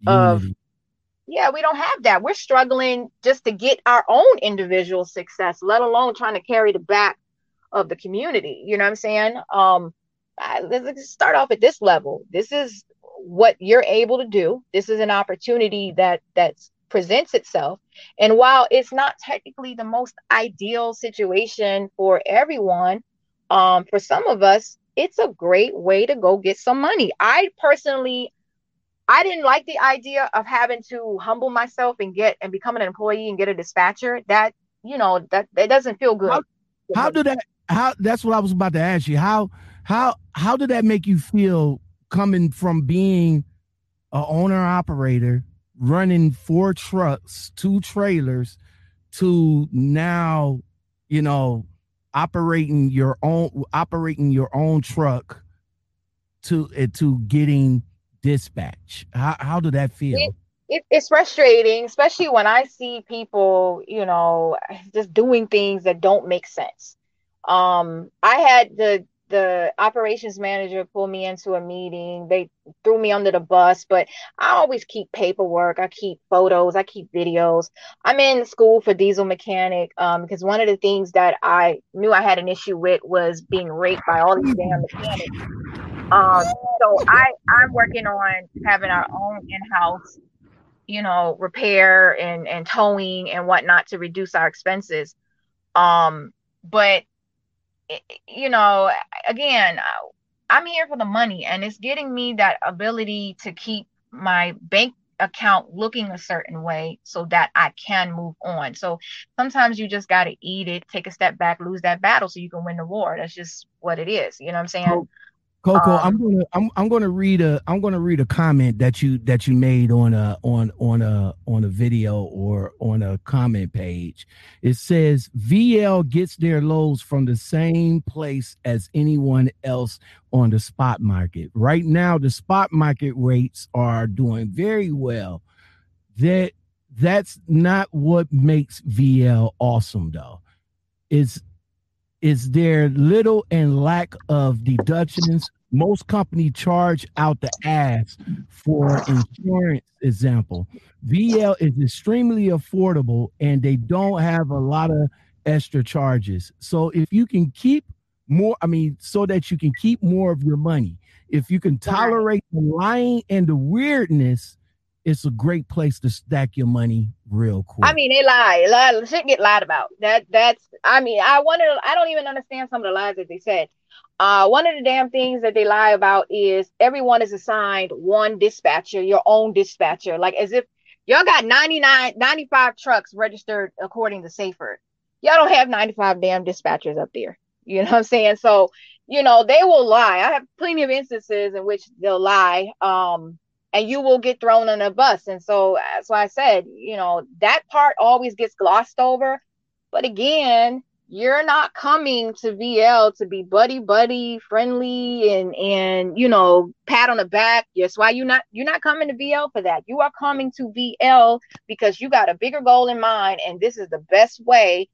we don't have that. We're struggling just to get our own individual success, let alone trying to carry the back of the community. You know what I'm saying? Let's start off at this level. This is what you're able to do. This is an opportunity that presents itself. And while it's not technically the most ideal situation for everyone, for some of us, it's a great way to go get some money. I personally, I didn't like the idea of having to humble myself and become an employee and get a dispatcher. That, you know, that doesn't feel good. That's what I was about to ask you. How did that make you feel, coming from being an owner-operator, running 4 trucks, 2 trailers, to now, you know, operating your own truck to getting dispatch? How did that feel? It's frustrating, especially when I see people, you know, just doing things that don't make sense. I had the operations manager pull me into a meeting. They threw me under the bus, but I always keep paperwork. I keep photos. I keep videos. I'm in school for diesel mechanic because one of the things that I knew I had an issue with was being raped by all these damn mechanics. So I'm working on having our own in-house you know, repair and towing and whatnot to reduce our expenses. But, you know, again, I'm here for the money, and it's getting me that ability to keep my bank account looking a certain way so that I can move on. So sometimes you just got to eat it, take a step back, lose that battle so you can win the war. That's just what it is. You know what I'm saying? Coco, I'm gonna read a comment that you made on a video or on a comment page. It says VL gets their loads from the same place as anyone else on the spot market. Right now, the spot market rates are doing very well. That's not what makes VL awesome, though. Is there little and lack of deductions? Most companies charge out the ass for insurance, example. VL is extremely affordable, and they don't have a lot of extra charges. So if you can keep more, so that you can keep more of your money, if you can tolerate the lying and the weirdness, it's a great place to stack your money real quick. I mean, they lie. Shit get lied about. I don't even understand some of the lies that they said. One of the damn things that they lie about is everyone is assigned one dispatcher, your own dispatcher. Like, as if y'all got 95 trucks registered according to Safer. Y'all don't have 95 damn dispatchers up there. You know what I'm saying? So, you know, they will lie. I have plenty of instances in which they'll lie. And you will get thrown on a bus. And so that's why I said, you know, that part always gets glossed over. But again, you're not coming to VL to be buddy, friendly and, you know, pat on the back. Yes, why you're not coming to VL for that. You are coming to VL because you got a bigger goal in mind. And this is the best way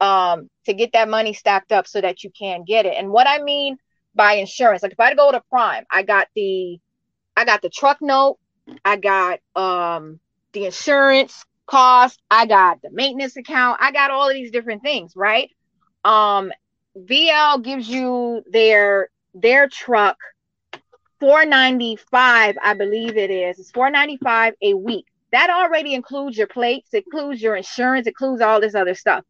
to get that money stacked up so that you can get it. And what I mean by insurance, like if I go to Prime, I got the truck note, I got the insurance cost, I got the maintenance account, I got all of these different things, right? VL gives you their truck $495, I believe it is. It's $495 a week. That already includes your plates, includes your insurance, includes all this other stuff.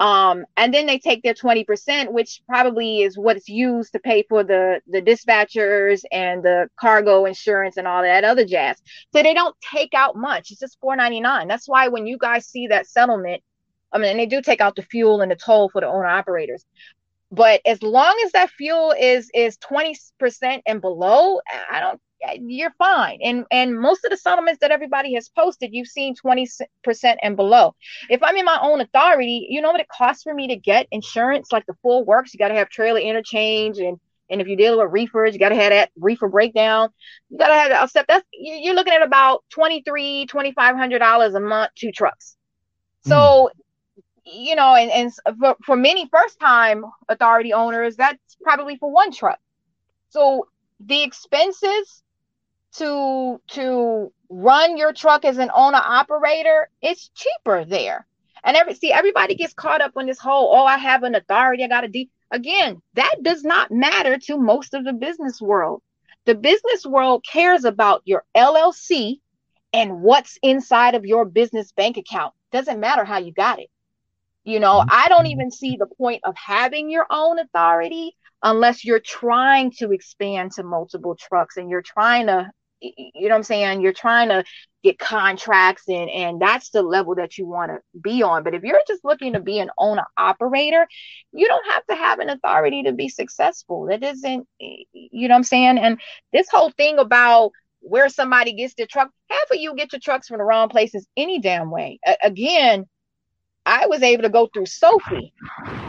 And then they take their 20%, which probably is what's used to pay for the dispatchers and the cargo insurance and all that other jazz. So they don't take out much. It's just $4.99. That's why when you guys see that settlement, and they do take out the fuel and the toll for the owner operators. But as long as that fuel is 20% and below, you're fine. And most of the settlements that everybody has posted, you've seen 20% and below. If I'm in my own authority, you know what it costs for me to get insurance, like the full works. You got to have trailer interchange. And if you deal with reefers, you got to have that reefer breakdown. You got to have that stuff. You're looking at about $2,500 a month, two trucks. So, you know, and for many first time authority owners, that's probably for one truck. So the expenses to run your truck as an owner operator, it's cheaper there. And everybody gets caught up on this whole, I have an authority, I got a D. Again, that does not matter to most of the business world. The business world cares about your LLC and what's inside of your business bank account. Doesn't matter how you got it. You know, I don't even see the point of having your own authority unless you're trying to expand to multiple trucks and you're trying to, you know what I'm saying? You're trying to get contracts and that's the level that you want to be on. But if you're just looking to be an owner operator, you don't have to have an authority to be successful. That isn't, you know what I'm saying? And this whole thing about where somebody gets their truck, half of you get your trucks from the wrong places any damn way. Again, I was able to go through SoFi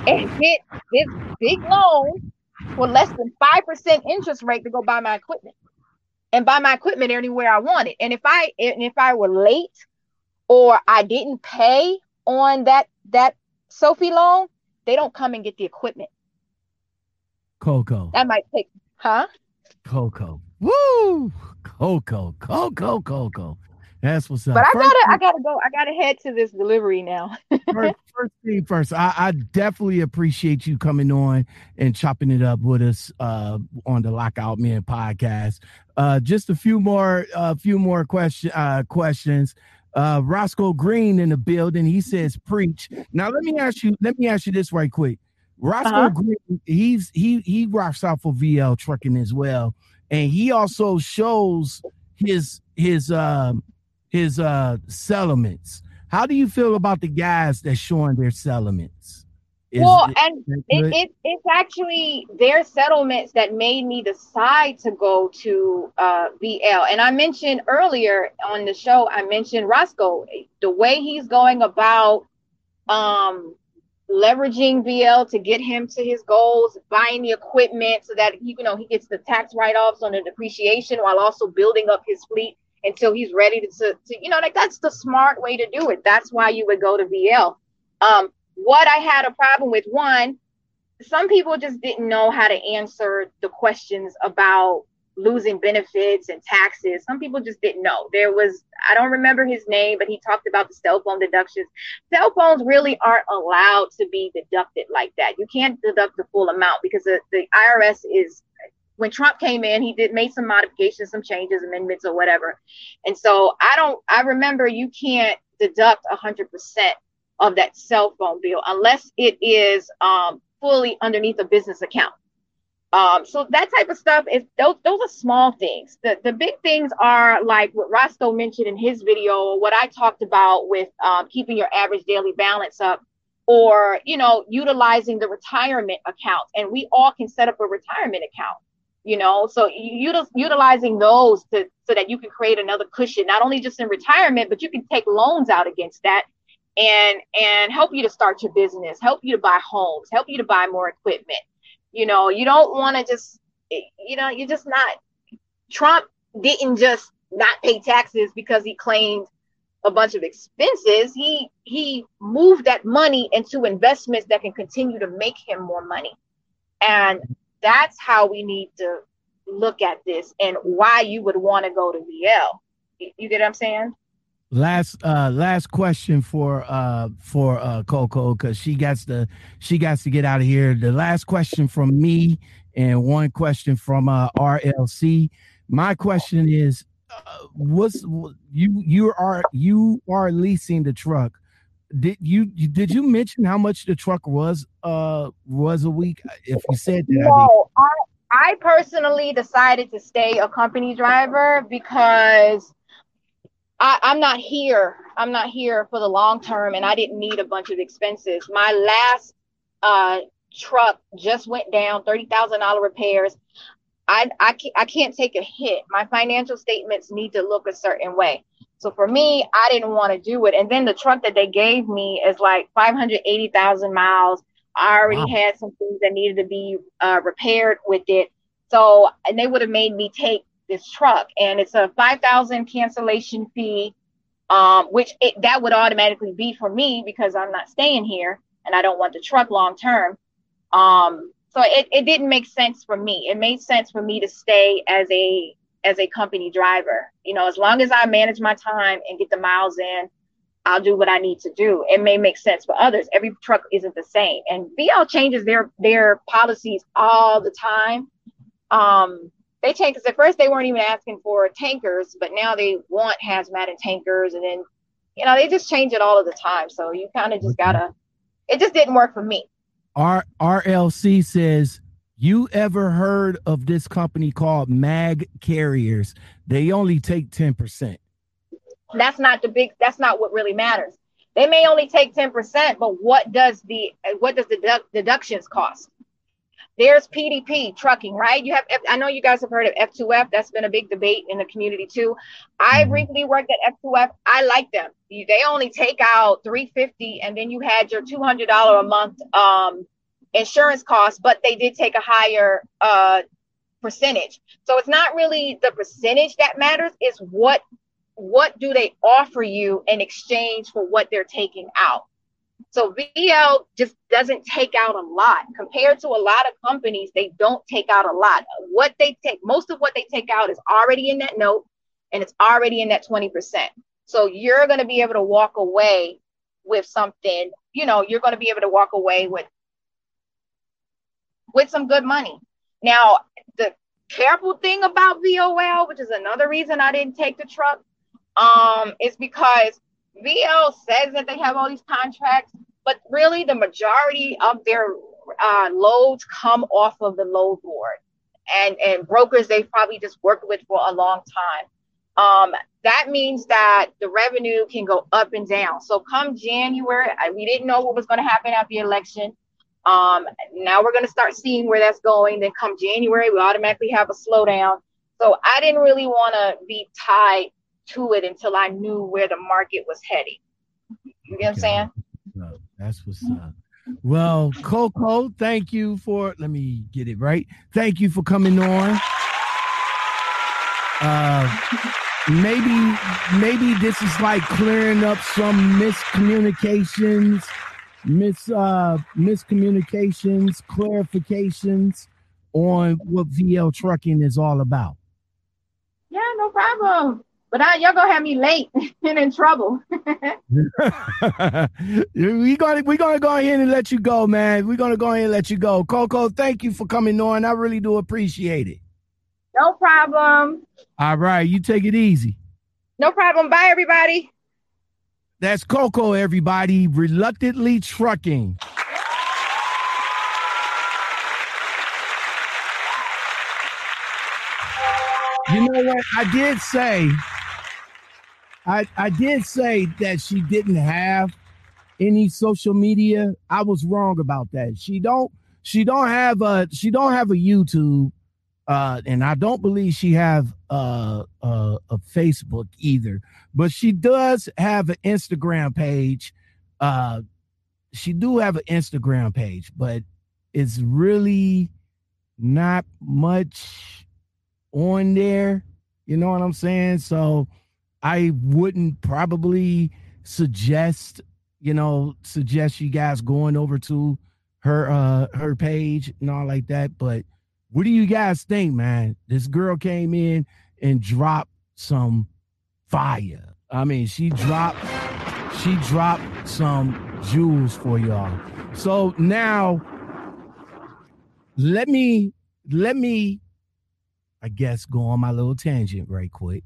and get this big loan for less than 5% interest rate to go buy my equipment and buy my equipment anywhere I want it. And if I were late or I didn't pay on that SoFi loan, they don't come and get the equipment. Coco. That might take, Coco. Woo! Coco. That's what's up. But I gotta go. I gotta head to this delivery now. First thing first. I definitely appreciate you coming on and chopping it up with us on the Lockout Men podcast. Just a few more questions. Roscoe Green in the building. He says, "Preach." Now let me ask you this right quick. Roscoe Green, he rocks out for VL Trucking as well, and he also shows his settlements. How do you feel about the guys that's showing their settlements? It's actually their settlements that made me decide to go to VL. And I mentioned earlier on the show, I mentioned Roscoe, the way he's going about leveraging VL to get him to his goals, buying the equipment so that he gets the tax write-offs on the depreciation while also building up his fleet until he's ready to that's the smart way to do it. That's why you would go to VL. What I had a problem with, one, some people just didn't know how to answer the questions about losing benefits and taxes. Some people just didn't know. I don't remember his name, but he talked about the cell phone deductions. Cell phones really aren't allowed to be deducted like that. You can't deduct the full amount because the IRS is, when Trump came in, he made some modifications, some changes, amendments or whatever. And so I remember you can't deduct 100% of that cell phone bill unless it is fully underneath a business account. So that type of stuff is those are small things. The big things are like what Roscoe mentioned in his video, what I talked about with keeping your average daily balance up, or utilizing the retirement account. And we all can set up a retirement account, so utilizing those so that you can create another cushion, not only just in retirement, but you can take loans out against that. And help you to start your business, help you to buy homes, help you to buy more equipment. You don't want to just, you're just not, Trump didn't just not pay taxes because he claimed a bunch of expenses. He moved that money into investments that can continue to make him more money. And that's how we need to look at this and why you would want to go to VL. You get what I'm saying? Last question for Coco, because she got to get out of here. The last question from me and one question from RLC. My question is, you are leasing the truck? Did you mention how much the truck was a week? If you said that, no. I personally decided to stay a company driver because I'm not here for the long term, and I didn't need a bunch of expenses. My last truck just went down, $30,000 repairs. I can't take a hit. My financial statements need to look a certain way. So for me, I didn't want to do it. And then the truck that they gave me is like 580,000 miles. I already had some things that needed to be repaired with it. So, and they would have made me take this truck, and it's a $5,000 cancellation fee, which would automatically be for me because I'm not staying here and I don't want the truck long term. So it didn't make sense for me. It made sense for me to stay as a company driver. As long as I manage my time and get the miles in, I'll do what I need to do. It may make sense for others. Every truck isn't the same, and VL changes their policies all the time. They changed, because at first they weren't even asking for tankers, but now they want hazmat and tankers. And then, they just change it all of the time. So you kind of just it just didn't work for me. RLC says, you ever heard of this company called Mag Carriers? They only take 10%. That's not what really matters. They may only take 10%, but what does the deductions cost? There's PDP trucking, right? I know you guys have heard of F2F. That's been a big debate in the community too. I briefly worked at F2F. I like them. They only take out $350, and then you had your $200 a month insurance costs, but they did take a higher percentage. So it's not really the percentage that matters. It's what do they offer you in exchange for what they're taking out. So VL just doesn't take out a lot compared to a lot of companies. They don't take out a lot. Most of what they take out is already in that note, and it's already in that 20%. So you're going to be able to walk away with something, you know, you're going to be able to walk away with some good money. Now, the terrible thing about VOL, which is another reason I didn't take the truck, is because VL says that they have all these contracts, but really the majority of their loads come off of the load board and brokers they've probably just worked with for a long time. That means that the revenue can go up and down. So come January, we didn't know what was going to happen after the election. Now we're going to start seeing where that's going. Then come January, we automatically have a slowdown. So I didn't really want to be tied to it until I knew where the market was heading. You know what I'm saying? So that's what's up. Well, Coco, thank you for, let me get it right. Thank you for coming on. Maybe this is like clearing up some miscommunications, clarifications on what VL Trucking is all about. Yeah, no problem. But y'all gonna have me late and in trouble. We're gonna go ahead and let you go, man. We're gonna go ahead and let you go. Coco, thank you for coming on. I really do appreciate it. No problem. All right, you take it easy. No problem. Bye, everybody. That's Coco, everybody. Reluctantly Trucking. You know what? I did say that she didn't have any social media. I was wrong about that. She don't have a YouTube. And I don't believe she have a Facebook either, but she does have an Instagram page. But it's really not much on there. You know what I'm saying? So I wouldn't probably suggest you guys going over to her page and all like that, but what do you guys think, man? This girl came in and dropped some fire. I mean, she dropped some jewels for y'all. So now let me, I guess, go on my little tangent right quick.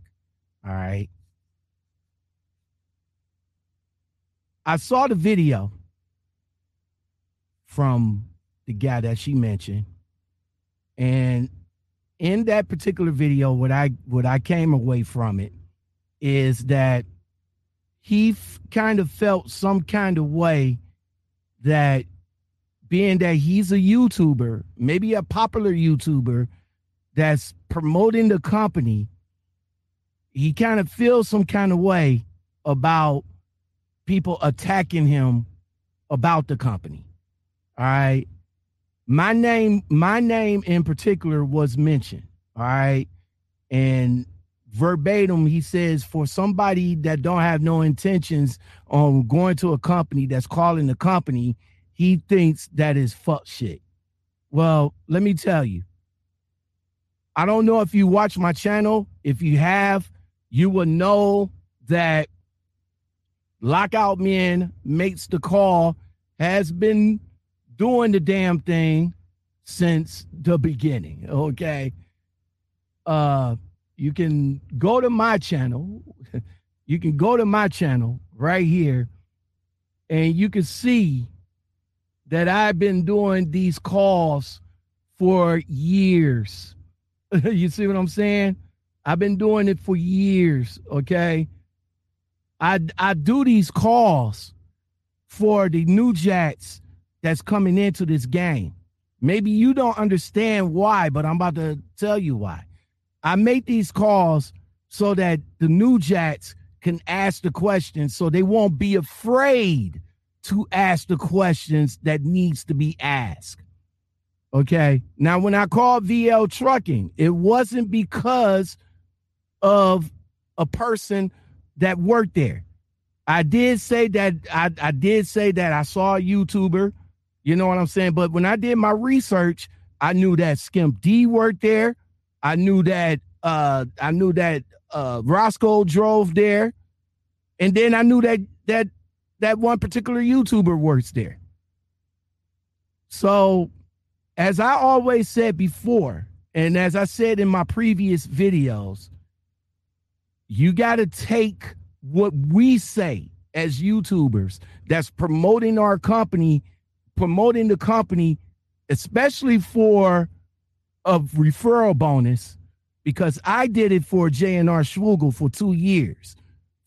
All right. I saw the video from the guy that she mentioned. And in that particular video, what I came away from it is that he kind of felt some kind of way that, being that he's a YouTuber, maybe a popular YouTuber that's promoting the company, he kind of feels some kind of way about people attacking him about the company. All right. My name in particular was mentioned, all right? And verbatim, he says, for somebody that don't have no intentions on going to a company that's calling the company, he thinks that is fuck shit. Well, let me tell you, I don't know if you watch my channel. If you have, you will know that Lockout Men Makes the Call has been doing the damn thing since the beginning, okay? You can go to my channel. You can go to my channel right here, and you can see that I've been doing these calls for years. You see what I'm saying? I've been doing it for years, okay? I do these calls for the new jets that's coming into this game. Maybe you don't understand why, but I'm about to tell you why. I make these calls so that the new jets can ask the questions, so they won't be afraid to ask the questions that needs to be asked. Okay. Now, when I called VL Trucking, it wasn't because of a person that worked there. I did say that I saw a YouTuber. You know what I'm saying? But when I did my research, I knew that Skimp D worked there. I knew that Roscoe drove there. And then I knew that one particular YouTuber works there. So as I always said before, and as I said in my previous videos, you got to take what we say as YouTubers that's promoting our company, promoting the company, especially for a referral bonus, because I did it for J&R Swoogle for 2 years.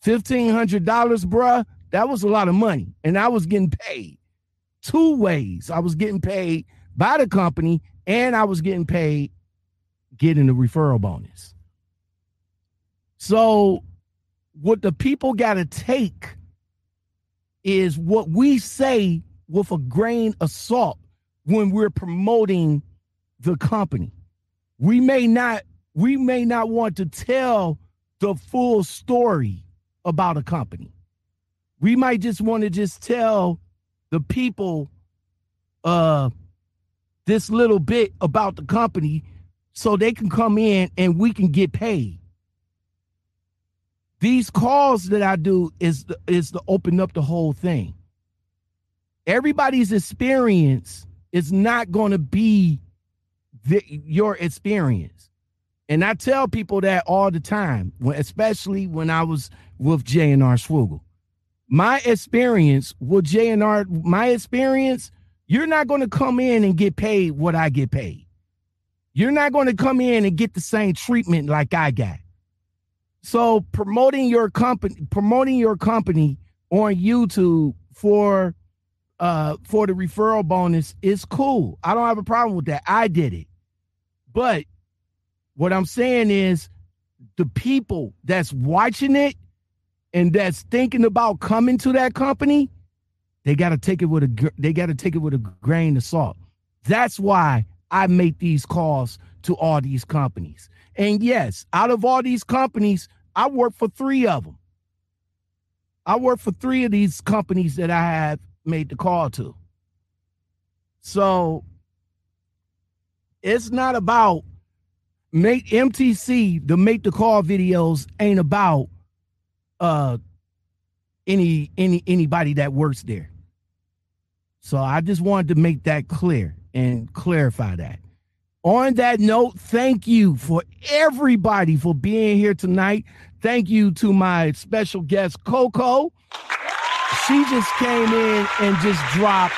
$1,500, bruh, that was a lot of money. And I was getting paid two ways. I was getting paid by the company, and I was getting paid getting the referral bonus. So what the people got to take is what we say with a grain of salt when we're promoting the company. We may not want to tell the full story about a company. We might just want to just tell the people this little bit about the company so they can come in and we can get paid. These calls that I do is to open up the whole thing. Everybody's experience is not going to be your experience. And I tell people that all the time, especially when I was with J&R Swoogle. My experience, you're not going to come in and get paid what I get paid. You're not going to come in and get the same treatment like I got. So promoting your company on YouTube for the referral bonus is cool. I don't have a problem with that. I did it. But what I'm saying is the people that's watching it and that's thinking about coming to that company, they got to take it with a grain of salt. That's why I make these calls to all these companies. And yes, out of all these companies, I work for three of them. I work for three of these companies that I have made the call to. So it's not about MTC, the make the call videos ain't about anybody that works there. So I just wanted to make that clear and clarify that. On that note, thank you for everybody for being here tonight. Thank you to my special guest, Coco. She just came in and just dropped,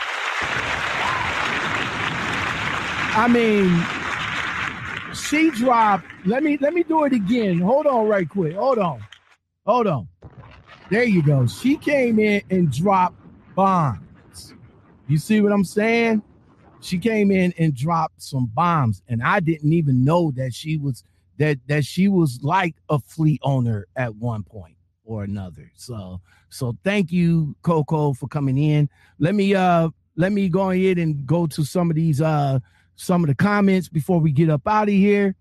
let me do it again. Hold on right quick. Hold on. There you go. She came in and dropped bombs. You see what I'm saying? She came in and dropped some bombs, and I didn't even know that she was like a fleet owner at one point or another. So thank you, Coco, for coming in. Let me go ahead and go to some of the comments before we get up out of here.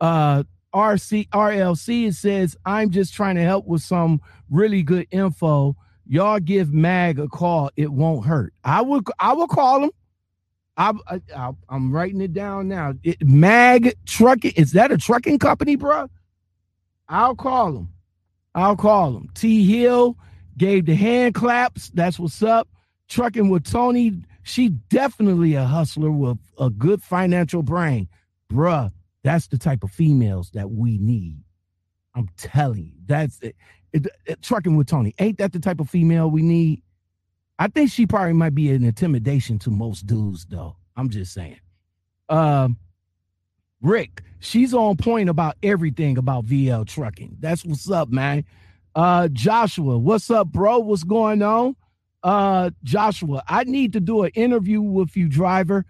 RLC, it says, I'm just trying to help with some really good info. Y'all give Mag a call. It won't hurt. I will call him. I'm writing it down now. Mag Trucking. Is that a trucking company, bro? I'll call him. T Hill gave the hand claps. That's what's up. Trucking with Tony. She definitely a hustler with a good financial brain. Bruh, that's the type of females that we need. I'm telling you. That's it. Trucking with Tony. Ain't that the type of female we need? I think she probably might be an intimidation to most dudes, though. I'm just saying. Rick, she's on point about everything about VL Trucking. That's what's up, man. Joshua, what's up, bro? What's going on? Joshua, I need to do an interview with you, driver.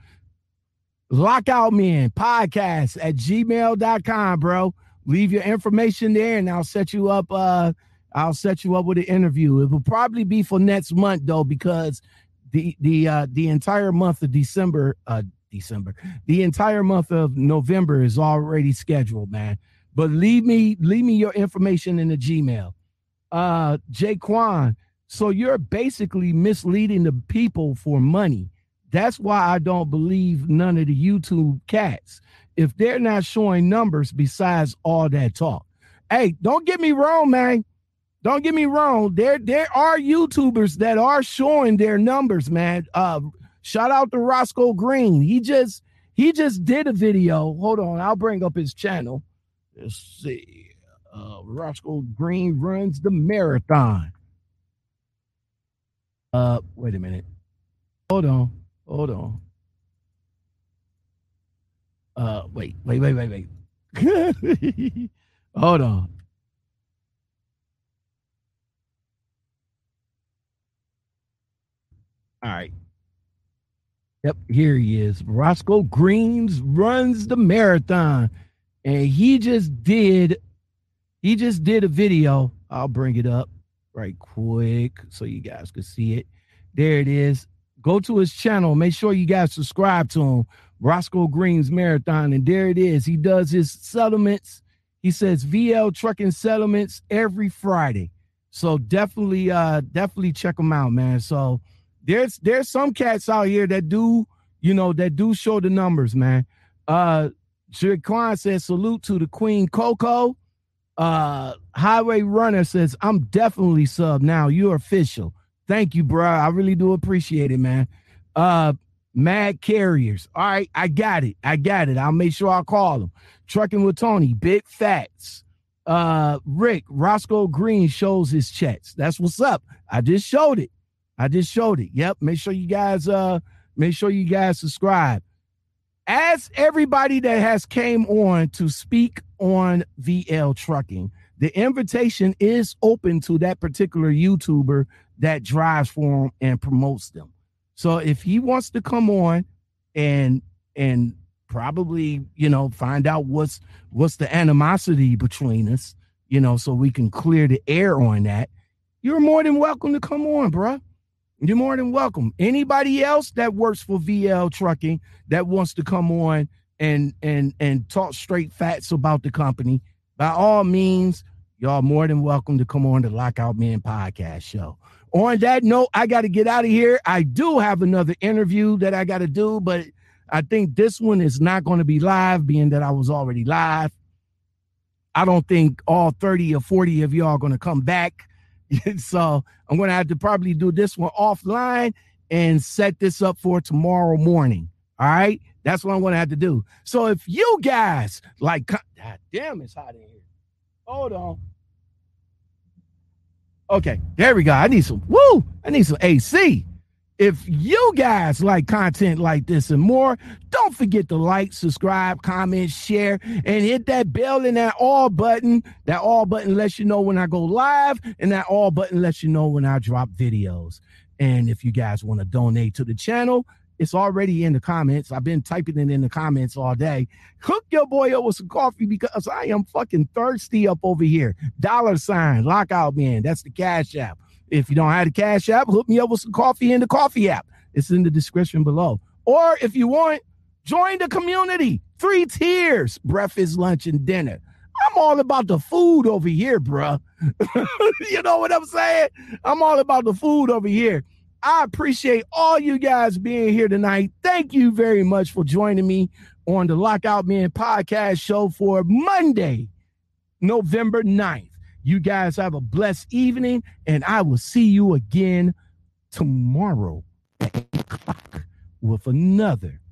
Lockout Men podcast at gmail.com, bro. Leave your information there and I'll set you up. I'll set you up with an interview. It will probably be for next month though, because the entire month of the entire month of November is already scheduled, man. But leave me your information in the Gmail. Jaquan, so you're basically misleading the people for money. That's why I don't believe none of the YouTube cats if they're not showing numbers besides all that talk. Hey, don't get me wrong, man. Don't get me wrong. There are YouTubers that are showing their numbers, man. Shout out to Roscoe Green. He just did a video. Hold on, I'll bring up his channel. Let's see. Roscoe Green runs the marathon. Wait a minute. Hold on. Wait. Hold on. All right. Yep, here he is. Roscoe Greens runs the marathon. And he just did a video. I'll bring it up right quick so you guys can see it. There it is. Go to his channel. Make sure you guys subscribe to him. Roscoe Greens Marathon. And there it is. He does his settlements. He says VL Trucking Settlements every Friday. So definitely check him out, man. So there's some cats out here that do, you know, that do show the numbers, man. Jaquan says salute to the Queen Coco. Highway Runner says, I'm definitely sub now. You're official. Thank you, bro. I really do appreciate it, man. Mag Carriers. All right, I got it. I'll make sure I call them. Trucking with Tony, Big Fats. Rick, Roscoe Green shows his chats. That's what's up. I just showed it. Yep. Make sure you guys subscribe. As everybody that has came on to speak on VL Trucking, the invitation is open to that particular YouTuber that drives for them and promotes them. So if he wants to come on and probably, you know, find out what's the animosity between us, you know, so we can clear the air on that, you're more than welcome to come on, bruh. You're more than welcome. Anybody else that works for VL Trucking that wants to come on and talk straight facts about the company, by all means, y'all more than welcome to come on the Lockout Men podcast show. On that note, I got to get out of here. I do have another interview that I got to do, but I think this one is not going to be live, being that I was already live. I don't think all 30 or 40 of y'all are going to come back. So I'm going to have to probably do this one offline and set this up for tomorrow morning. All right. That's what I'm going to have to do. So if you guys like, God damn, it's hot in here. Hold on. Okay. There we go. I need some AC. If you guys like content like this and more, don't forget to like, subscribe, comment, share, and hit that bell and that all button. That all button lets you know when I go live, and that all button lets you know when I drop videos. And if you guys want to donate to the channel, it's already in the comments. I've been typing it in the comments all day. Hook your boy up with some coffee because I am fucking thirsty up over here. $ Lockout Man. That's the Cash App. If you don't have the Cash App, hook me up with some coffee in the coffee app. It's in the description below. Or if you want, join the community. 3 tiers, breakfast, lunch, and dinner. I'm all about the food over here, bruh. You know what I'm saying? I'm all about the food over here. I appreciate all you guys being here tonight. Thank you very much for joining me on the Lockout Men podcast show for Monday, November 9th. You guys have a blessed evening, and I will see you again tomorrow at 8 o'clock with another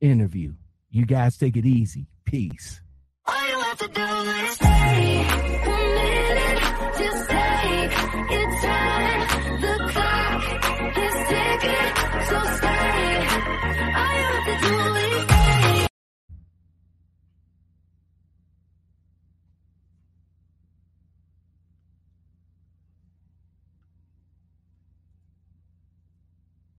interview. You guys take it easy. Peace. All you have to do is stay a minute. Just take your time. The clock is ticking, so stay.